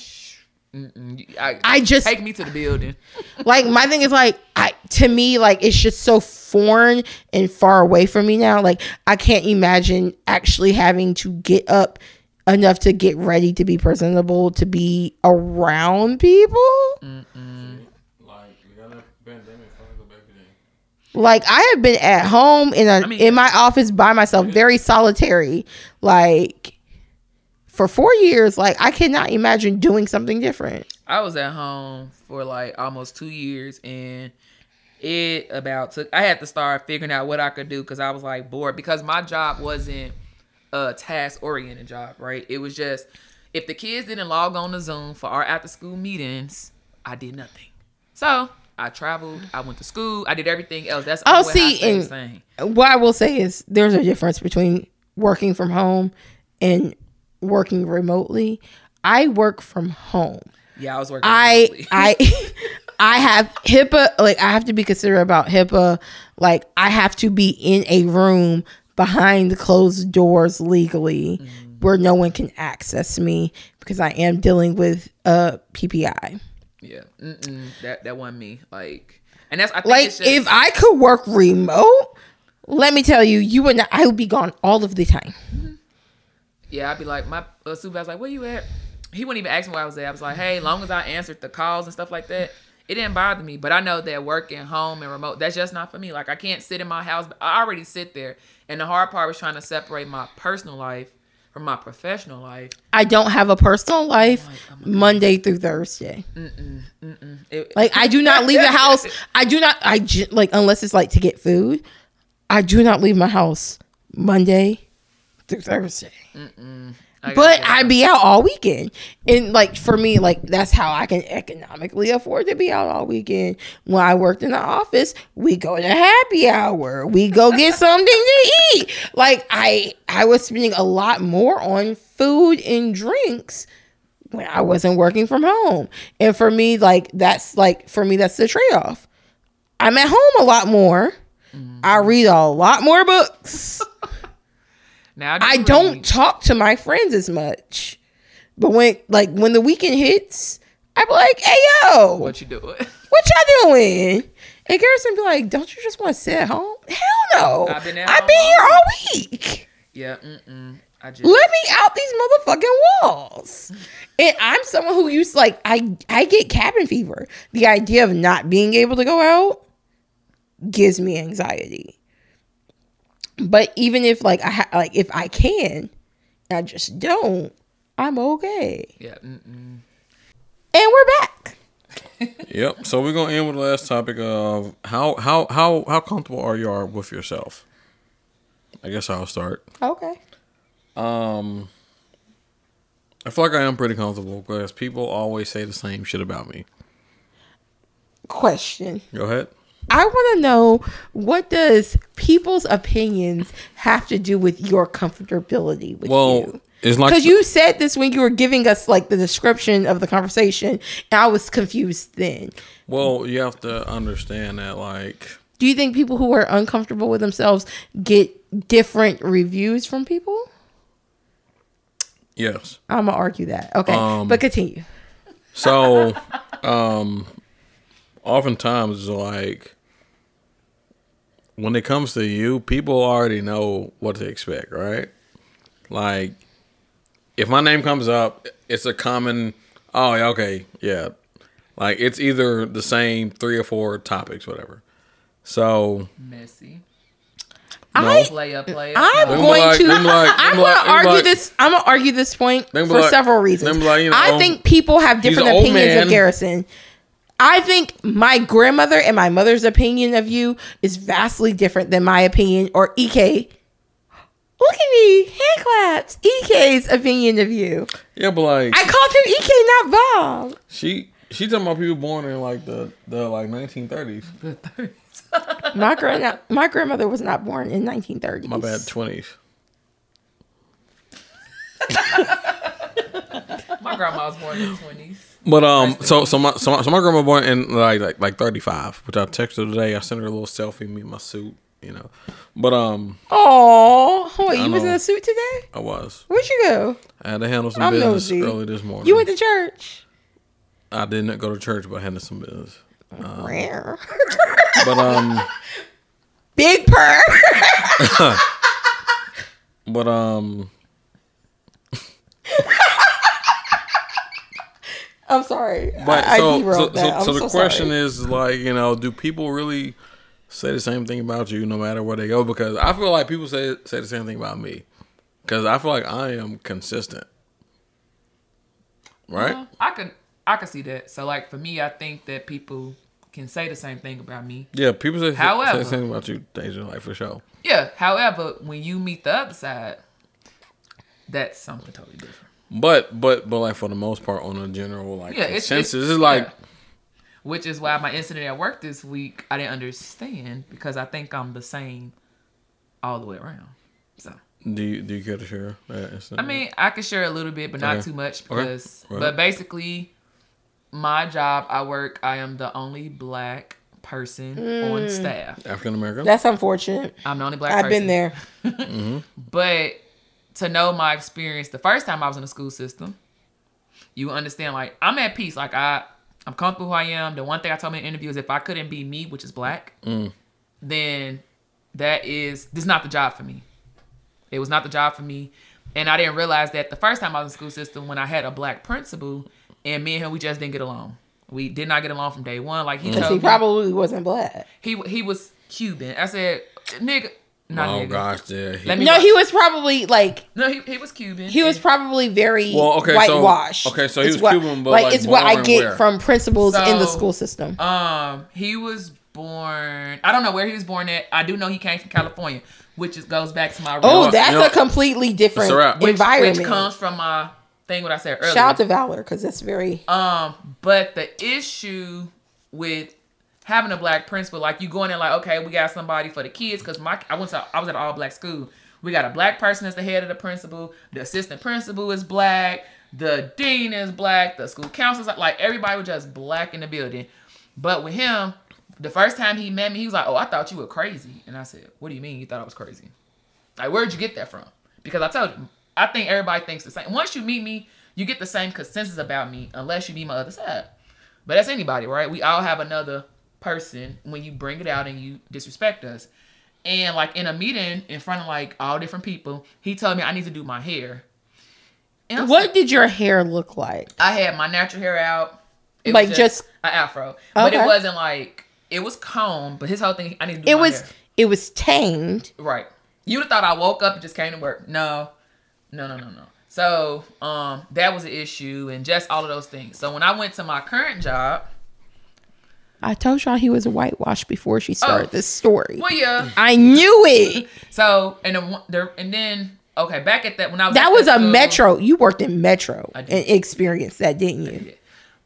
I, I just take me to the building. Like my thing is like I to me like it's just so foreign and far away from me now. Like I can't imagine actually having to get up enough to get ready to be presentable to be around people. Mm-mm. Like we got a pandemic. Like I have been at home in a I mean, in my office by myself, very solitary, like for four years. Like I cannot imagine doing something different. I was at home for like almost two years, and it about took. I had to start figuring out what I could do because I was like bored because my job wasn't a task oriented job, right? It was just if the kids didn't log on to Zoom for our after school meetings, I did nothing. So. I traveled. I went to school. I did everything else. That's all. Oh, see, and what I will say is there's a difference between working from home and working remotely. I work from home. Yeah, I was working. I I I have HIPAA. Like I have to be considerate about HIPAA. Like I have to be in a room behind closed doors legally, mm. where no one can access me because I am dealing with uh P P I. Yeah, Mm-mm. that that wasn't me. Like, and that's I think like it's just, if I could work remote, let me tell you, you would not. I would be gone all of the time. Mm-hmm. Yeah, I'd be like my uh, supervisor's like, "Where you at?" He wouldn't even ask me where I was at. I was like, "Hey, long as I answered the calls and stuff like that, it didn't bother me." But I know that working home and remote, that's just not for me. Like, I can't sit in my house. But I already sit there, and the hard part was trying to separate my personal life from my professional life. I don't have a personal life. Like, oh Monday through Thursday. Mm-mm, mm-mm. It, like I do not leave the house. I do not. I ju- like unless it's like to get food. I do not leave my house Monday through Thursday. Mm-mm. I but I be out all weekend, and like for me, like that's how I can economically afford to be out all weekend. When I worked in the office, we go to happy hour, we go get something to eat. Like I, I was spending a lot more on food and drinks when I wasn't working from home, and for me, like that's like for me that's the trade-off. I'm at home a lot more. Mm. I read a lot more books. Now, I, do I don't really... talk to my friends as much, but when like when the weekend hits, I be like, "Hey yo, what you doing? What y'all doing?" And Garrison be like, "Don't you just want to sit at home?" Hell no! I've been, I've been here all week. Yeah, mm-mm. I just... let me out these motherfucking walls. And I'm someone who used to, like I I get cabin fever. The idea of not being able to go out gives me anxiety. But even if like I ha- like if I can, I just don't. I'm okay. Yeah. Mm-mm. And we're back. Yep. So we're gonna end with the last topic of how how how how comfortable are you are with yourself? I guess I'll start. Okay. Um, I feel like I am pretty comfortable because people always say the same shit about me. Question. Go ahead. I want to know, what does people's opinions have to do with your comfortability with well, you? It's like because you said this when you were giving us like the description of the conversation, and I was confused then. Well, you have to understand that, like, do you think people who are uncomfortable with themselves get different reviews from people? Yes, I'm gonna argue that. Okay, um, but continue. So, um, oftentimes, like, when it comes to you, people already know what to expect, right? Like, if my name comes up, it's a common, oh, okay, yeah. Like, it's either the same three or four topics, whatever. So messy. No. I, play up, play up, I'm no. going like, to. Like, I'm going like, to argue like, this. I'm going to argue this point for like, several reasons. Like, you know, I um, think people have different opinions of Garrison. I think my grandmother and my mother's opinion of you is vastly different than my opinion or E K. Look at me, hand claps. E K's opinion of you. Yeah, but like I called him E K, not Bob. She she talking about people born in like the the like nineteen thirties. The thirties. my, gran- my grandmother was not born in nineteen thirties. My bad, twenties. My grandma was born in the twenties. But um, so so my so my, so my grandma was born in like like like thirty-five, which I texted her today. I sent her a little selfie, me in my suit, you know. But um, oh, wait, you was in a suit today? I was. Where'd you go? I had to handle some I'm business nosy. Early this morning. You went to church? I did not go to church, but I handled some business. Um, Rare. But um, big purr. But um, I'm sorry. But I, so, I so, that. so, so, so the question sorry. is like, you know, do people really say the same thing about you no matter where they go? Because I feel like people say say the same thing about me. Because I feel like I am consistent, right? Yeah, I can I can see that. So like for me, I think that people can say the same thing about me. Yeah, people say, however, say the same thing about you, Deja, like for sure. Yeah, however, when you meet the other side, that's something totally different. But but but like for the most part, on a general like yeah, consensus, it's, it's, it's like, yeah. Which is why my incident at work this week, I didn't understand because I think I'm the same all the way around. So do you do you care to share that incident? I mean, I can share a little bit, but not okay. too much because. Okay. Right. But basically, my job, I work. I am the only black person mm. on staff. African American. That's unfortunate. I'm the only black. I've person. I've been there, mm-hmm. but. To know my experience, the first time I was in the school system, you understand, like, I'm at peace. Like, I, I'm comfortable who I am. The one thing I told me in the interview is if I couldn't be me, which is black, mm. then that is, this is not the job for me. It was not the job for me. And I didn't realize that the first time I was in the school system when I had a black principal, and me and him, we just didn't get along. We did not get along from day one. Like, he told me. He probably wasn't black. He, he was Cuban. I said, nigga. Not oh nigga. gosh, yeah. He, no, watch. he was probably like. No, he he was Cuban. He was probably very well, okay, whitewashed. So, okay, so he it's was what, Cuban, but like, like it's what I get where? from principals so, in the school system. Um, he was born. I don't know where he was born at. I do know he came from California, which is, goes back to my. Room. Oh, that's you know, a completely different which, environment. Which comes from my thing. What I said earlier. Shout out to Valor because that's very. Um, but the issue with. Having a black principal, like you going in like, okay, we got somebody for the kids because my I went to I was at an all black school. We got a black person as the head of the principal. The assistant principal is black. The dean is black. The school counselors like everybody was just black in the building. But with him, the first time he met me, he was like, "Oh, I thought you were crazy," and I said, "What do you mean you thought I was crazy? Like, where'd you get that from?" Because I told him, I think everybody thinks the same. Once you meet me, you get the same consensus about me, unless you meet my other side. But that's anybody, right? We all have another. Person when you bring it out and you disrespect us. And like in a meeting in front of like all different people, he told me I need to do my hair. And what like, did your hair look like? I had my natural hair out. It like was just, just an afro. Okay. But it wasn't like it was combed, but his whole thing I need to do it my was hair. It was tamed. Right. You'd have thought I woke up and just came to work. No. No, no, no, no. So um that was an issue and just all of those things. So when I went to my current job, I told y'all he was whitewashed before she started oh, this story. Well, yeah. I knew it. So, and the, and then, okay, back at that, when I was That was a school, Metro. You worked in Metro and experienced that, didn't you? I did.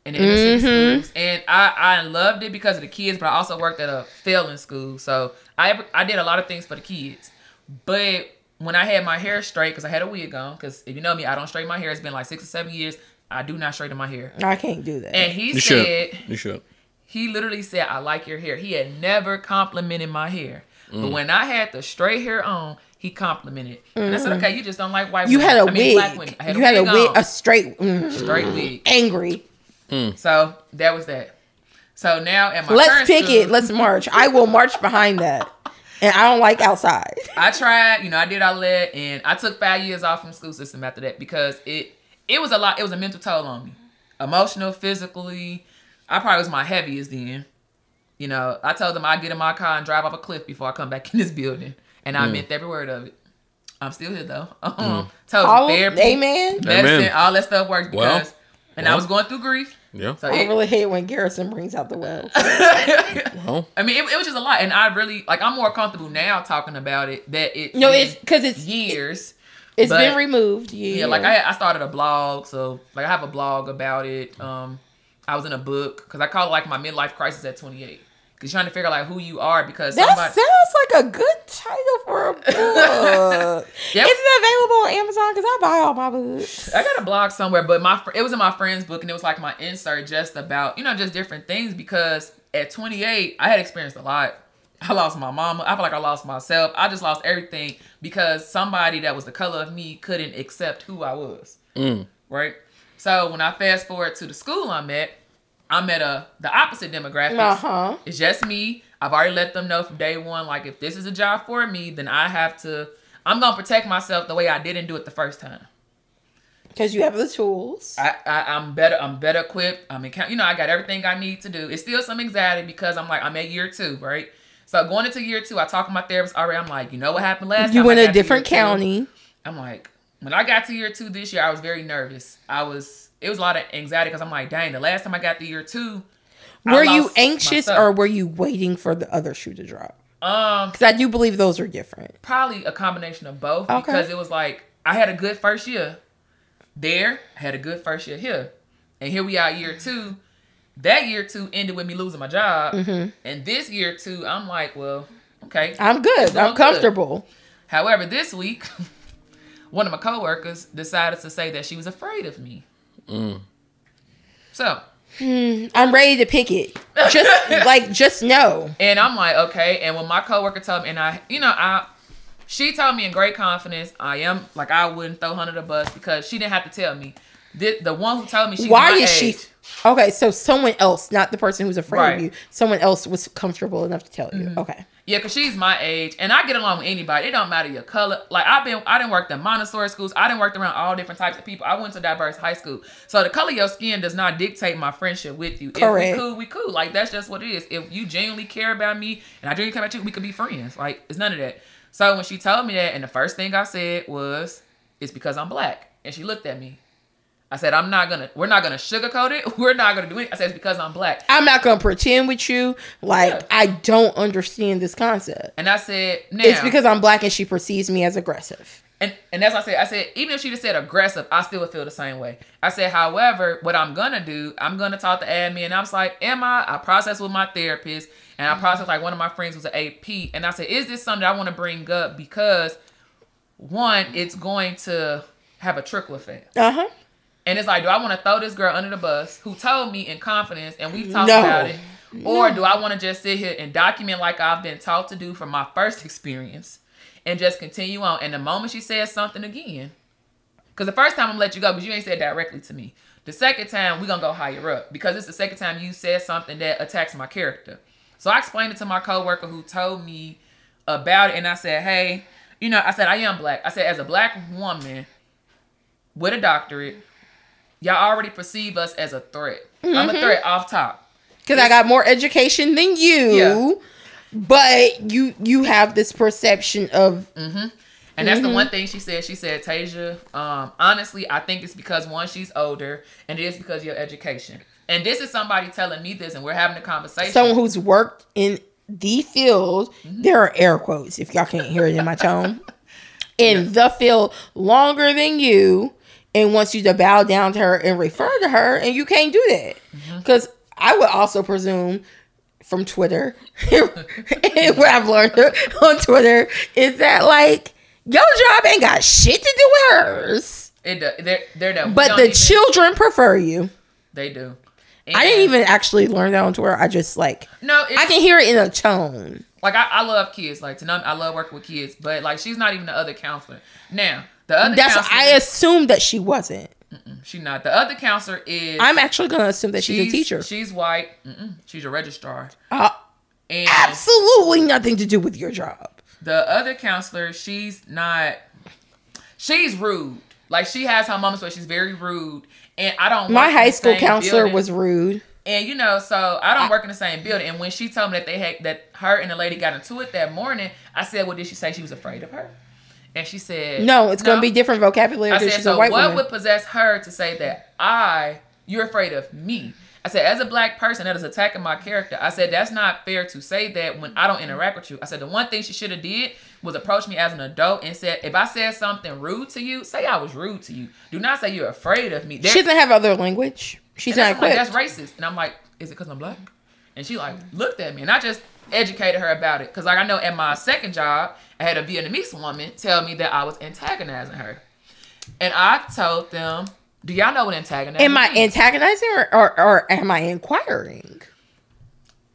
And, mm-hmm. and I, I loved it because of the kids, but I also worked at a failing school. So, I, I did a lot of things for the kids. But when I had my hair straight, because I had a wig on, because if you know me, I don't straighten my hair. It's been like six or seven years. I do not straighten my hair. I can't do that. And he you said... Should. You should. He literally said, "I like your hair." He had never complimented my hair. Mm. But when I had the straight hair on, he complimented. Mm. And I said, "Okay, you just don't like white women." You had a I mean, wig. Black women. I had you a had wig a wig, on. a straight, mm. straight mm. wig. Angry. Mm. So that was that. So now at my let's pick school, it. Let's march. I will march behind that. And I don't like outside. I tried. You know, I did. I led, and I took five years off from school system after that because it it was a lot. It was a mental toll on me, emotional, physically. I probably was my heaviest then. You know, I told them I'd get in my car and drive off a cliff before I come back in this building. And I mm. meant every word of it. I'm still here, though. Mm. Told all, therapy, amen. Medicine, amen. All that stuff works because... Well, and well. I was going through grief. Yeah. So I it, really hate when Garrison brings out the well. Well. I mean, it, it was just a lot. And I really... Like, I'm more comfortable now talking about it that it's... No, it's... Because it's... Years. It's but, been removed. Yeah. Yeah, like, I I started a blog. So, like, I have a blog about it. Um, I was in a book. Because I call it, like, my midlife crisis at twenty-eight. You're trying to figure out like who you are because that somebody... sounds like a good title for a book. Yep. Is it available on Amazon? Because I buy all my books. I got a blog somewhere, but my fr- it was in my friend's book, and it was like my insert just about you know just different things because at twenty-eight I had experienced a lot. I lost my mama. I feel like I lost myself. I just lost everything because somebody that was the color of me couldn't accept who I was. Mm. Right. So when I fast forward to the school I'm at. I'm at a, the opposite demographics. Uh-huh. It's just me. I've already let them know from day one, like, if this is a job for me, then I have to, I'm going to protect myself the way I didn't do it the first time. Because you have the tools. I, I, I'm better, I'm better equipped. I'm in, you know, I got everything I need to do. It's still some anxiety because I'm like, I'm at year two, right? So going into year two, I talk to my therapist already. I'm like, you know what happened last you time? You went to a different county. Two. I'm like, when I got to year two this year, I was very nervous. I was... It was a lot of anxiety because I'm like, dang, the last time I got to year two, were you anxious myself. Or were you waiting for the other shoe to drop? Um, because I do believe those are different. Probably a combination of both okay. because it was like, I had a good first year there. I had a good first year here. And here we are year two. That year two ended with me losing my job. Mm-hmm. And this year two, I'm like, well, okay. I'm good. I'm comfortable. Good. However, this week, one of my coworkers decided to say that she was afraid of me. Mm. So mm, I'm ready to pick it. Just like, just know. And I'm like, okay. And when my coworker told me, and I, you know, I, she told me in great confidence, I am like I wouldn't throw her under the bus because she didn't have to tell me. The, the one who told me, she why was my is age. She? Okay, so someone else, not the person who's afraid right. of you. Someone else was comfortable enough to tell you. Mm-hmm. Okay. Yeah, because she's my age, and I get along with anybody. It don't matter your color. Like, I've been, I done worked in Montessori schools. I done worked around all different types of people. I went to diverse high school. So the color of your skin does not dictate my friendship with you. Correct. If we cool, we cool. Like, that's just what it is. If you genuinely care about me, and I genuinely care about you, we could be friends. Like, it's none of that. So when she told me that, and the first thing I said was, it's because I'm black. And she looked at me. I said, I'm not going to, we're not going to sugarcoat it. We're not going to do it. I said, it's because I'm black. I'm not going to pretend with you. Like, yeah. I don't understand this concept. And I said, now. It's because I'm black and she perceives me as aggressive. And and that's what I said. I said, even if she just said aggressive, I still would feel the same way. I said, however, what I'm going to do, I'm going to talk to admin. And I was like, am I? I processed with my therapist. And I processed like one of my friends was an A P. And I said, is this something I want to bring up? Because one, it's going to have a trickle effect. Uh-huh. And it's like, do I want to throw this girl under the bus who told me in confidence and we've talked no. about it? Or no. do I want to just sit here and document like I've been taught to do from my first experience and just continue on? And the moment she says something again, because the first time I'm going to let you go because you ain't said directly to me. The second time, we're going to go higher up because it's the second time you said something that attacks my character. So I explained it to my coworker who told me about it. And I said, hey, you know, I said, I am black. I said, as a black woman with a doctorate, y'all already perceive us as a threat. Mm-hmm. I'm a threat off top. Because I got more education than you. Yeah. But you you have this perception of... Mm-hmm. And that's mm-hmm. the one thing she said. She said, Tasia, um, honestly, I think it's because, one, she's older. And it is because of your education. And this is somebody telling me this. And we're having a conversation. Someone who's worked in the field. Mm-hmm. There are air quotes, if y'all can't hear it in my tone. In yeah. the field longer than you. And wants you to bow down to her and refer to her, and you can't do that. Because mm-hmm. I would also presume from Twitter, and what I've learned on Twitter is that, like, your job ain't got shit to do with hers. It does. They're, they're done. But the even, children prefer you. They do. And I didn't even actually learn that on Twitter. I just, like, no, I can hear it in a tone. Like, I, I love kids. Like, to none, I love working with kids. But, like, she's not even the other counselor. Now, the other That's counselor, I assumed that she wasn't. She's not. The other counselor is... I'm actually going to assume that she's, she's a teacher. She's white. Mm-mm. She's a registrar. Uh, and absolutely nothing to do with your job. The other counselor, she's not... She's rude. Like, she has her moments where she's very rude. And I don't... My high school counselor building. was rude. And, you know, so I don't work in the same building. And when she told me that they had, that her and the lady got into it that morning, I said, well, did she say she was afraid of her? And she said, no, it's no. going to be different vocabulary. I said, she's so a white what woman. Would possess her to say that I, you're afraid of me? I said, as a black person that is attacking my character, I said, that's not fair to say that when I don't interact with you. I said, the one thing she should have did was approach me as an adult and said, if I said something rude to you, say I was rude to you. Do not say you're afraid of me. There- she doesn't have other language. She's not equipped. Like, that's racist. And I'm like, is it because I'm black? And she like looked at me, and I just educated her about it. Because like I know at my second job, I had a Vietnamese woman tell me that I was antagonizing her. And I told them, do y'all know what antagonizing am I means? Antagonizing or, or, or am I inquiring?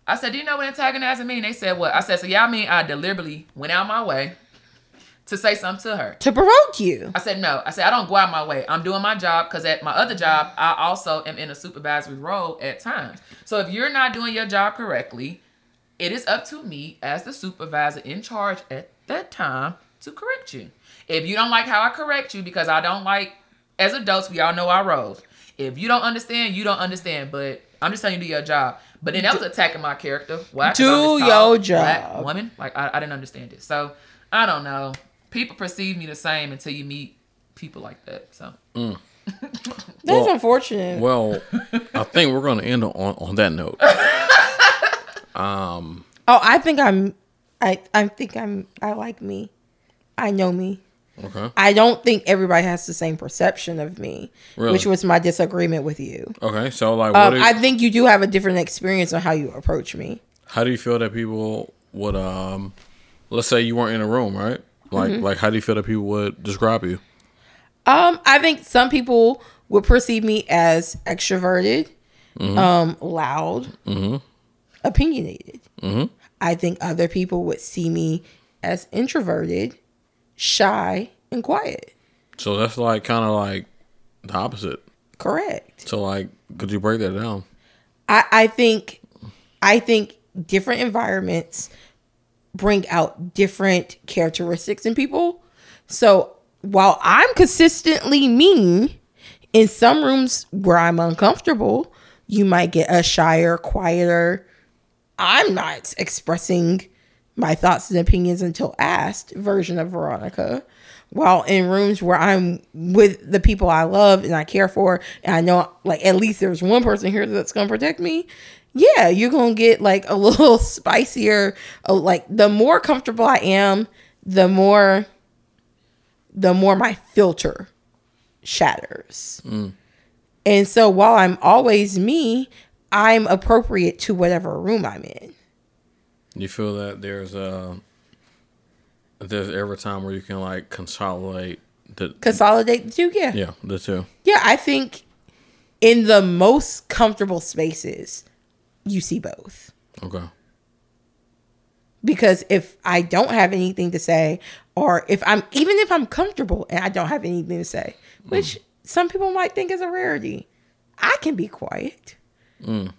I said, do you know what antagonizing means? They said, what? I said, so y'all mean I deliberately went out my way to say something to her. To provoke you. I said, no. I said, I don't go out my way. I'm doing my job, because at my other job, I also am in a supervisory role at times. So if you're not doing your job correctly, it is up to me as the supervisor in charge at that time to correct you. If you don't like how I correct you, because I don't like, as adults, we all know our roles. If you don't understand, you don't understand. But I'm just telling you, do your job. But then that was attacking my character. Why? Do your job. Woman. Like, I, I didn't understand it. So, I don't know. People perceive me the same until you meet people like that. So mm. That's well, unfortunate. Well, I think we're going to end on, on that note. um. Oh, I think I'm. I I think I'm. I like me. I know me. Okay. I don't think everybody has the same perception of me, really? Which was my disagreement with you. Okay, so like, what um, is, I think you do have a different experience on how you approach me. How do you feel that people would um, let's say you weren't in a room, right? Like, mm-hmm. like, how do you feel that people would describe you? Um, I think some people would perceive me as extroverted, mm-hmm. um, loud, mm-hmm. opinionated. Mm-hmm. I think other people would see me as introverted, shy, and quiet. So that's like kind of like the opposite. Correct. So like, could you break that down? I, I think, I think different environments bring out different characteristics in people. So while I'm consistently mean, in some rooms where I'm uncomfortable, you might get a shyer, quieter. I'm not expressing my thoughts and opinions until asked version of Veronica. While in rooms where I'm with the people I love and I care for, and I know like at least there's one person here that's going to protect me. Yeah, you're going to get like a little spicier. Uh, like the more comfortable I am, the more the more my filter shatters. Mm. And so while I'm always me, I'm appropriate to whatever room I'm in. You feel that there's a there's every time where you can like consolidate the Consolidate the two, yeah. Yeah, the two. Yeah, I think in the most comfortable spaces you see both. Okay. Because if I don't have anything to say, or if I'm, even if I'm comfortable and I don't have anything to say, which mm. some people might think is a rarity, I can be quiet. Mm.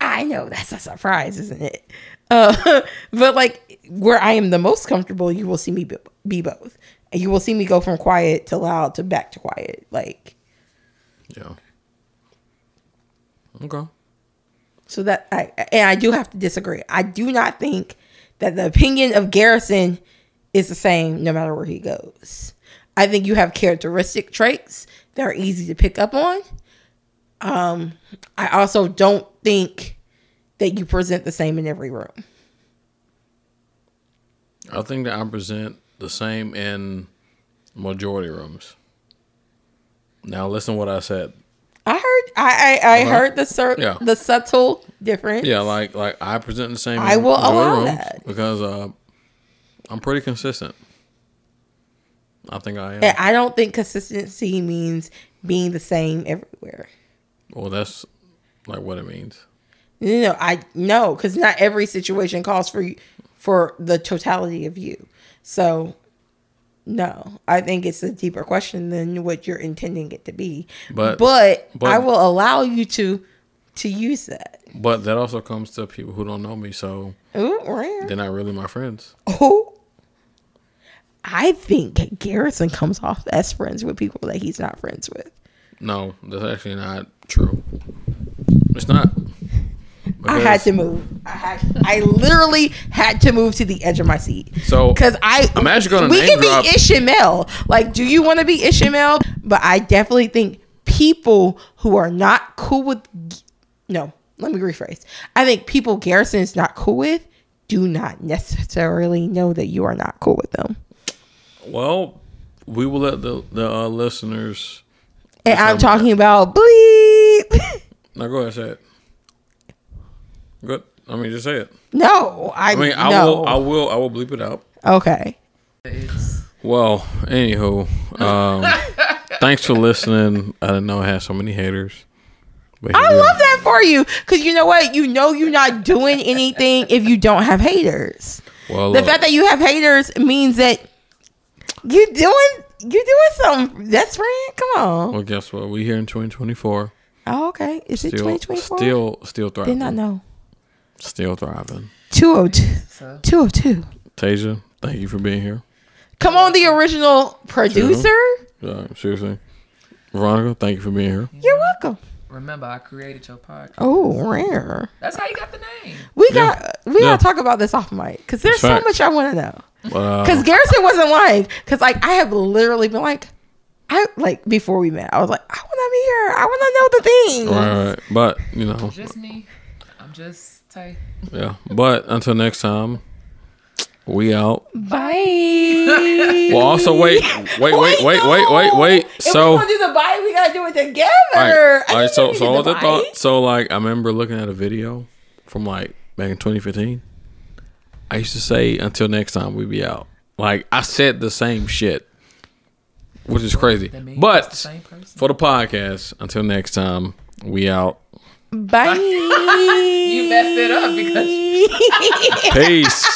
I know that's a surprise, isn't it? Uh, but like where I am the most comfortable, you will see me be both. You will see me go from quiet to loud to back to quiet. Like, yeah. Okay. So that I, and I do have to disagree. I do not think that the opinion of Garrison is the same no matter where he goes. I think you have characteristic traits that are easy to pick up on. Um, I also don't think that you present the same in every room. I think that I present the same in majority rooms. Now listen to what I said. I heard I I, I uh-huh. heard the sur- yeah. the subtle difference. Yeah, like like I present the same. I will allow that because uh, I'm pretty consistent. I think I am. And I don't think consistency means being the same everywhere. Well, that's like what it means. No, no, I no, because not every situation calls for for the totality of you. So. No, I think it's a deeper question than what you're intending it to be. But, but but I will allow you to to use that. But that also comes to people who don't know me, so Ooh, right. they're not really my friends. Oh, I think Garrison comes off as friends with people that he's not friends with. No, that's actually not true. It's not. I had to move. I had. I literally had to move to the edge of my seat. So because I, I'm actually going to. We can drop. Be Ishmael. Like, do you want to be Ishmael? But I definitely think people who are not cool with. No, let me rephrase. I think people Garrison is not cool with do not necessarily know that you are not cool with them. Well, we will let the the uh, listeners. And I'm talking about bleep. Now go ahead, say it. Good. I mean, just say it. No, I. I mean, I no. will. I will. I will bleep it out. Okay. Well, anywho, um, thanks for listening. I didn't know I had so many haters. But I love is. That for you, because you know what? You know you're not doing anything if you don't have haters. Well, the look. fact that you have haters means that you're doing you're doing something. That's right. Come on. Well, guess what? We're here in twenty twenty-four. Oh, okay. Is still, it twenty twenty-four? Still, still thriving. Did not know. Still thriving. two oh two. two oh two. Tasia, thank you for being here. Come on, the original producer. Yeah, seriously. Veronica, thank you for being here. You're welcome. Remember, I created your podcast. Oh, rare. That's how you got the name. We yeah. got we yeah. gotta talk about this off mic, because there's That's so fact. much I want to know. Because uh, Garrison wasn't lying. Because like I have literally been like, I like before we met, I was like, I want to be here. I want to know the things. Right, right, but you know, just me. I'm just tight. Yeah, but until next time, we out. Bye. Well, also wait, wait, wait, wait, wait, wait, wait, wait. If so we gonna do the bye, we gotta do it together. All right, all right so so all the thought. So like I remember looking at a video from like back in twenty fifteen. I used to say until next time we be out. Like I said the same shit, which is crazy. But the for the podcast, until next time we out. Bye. You messed it up because peace.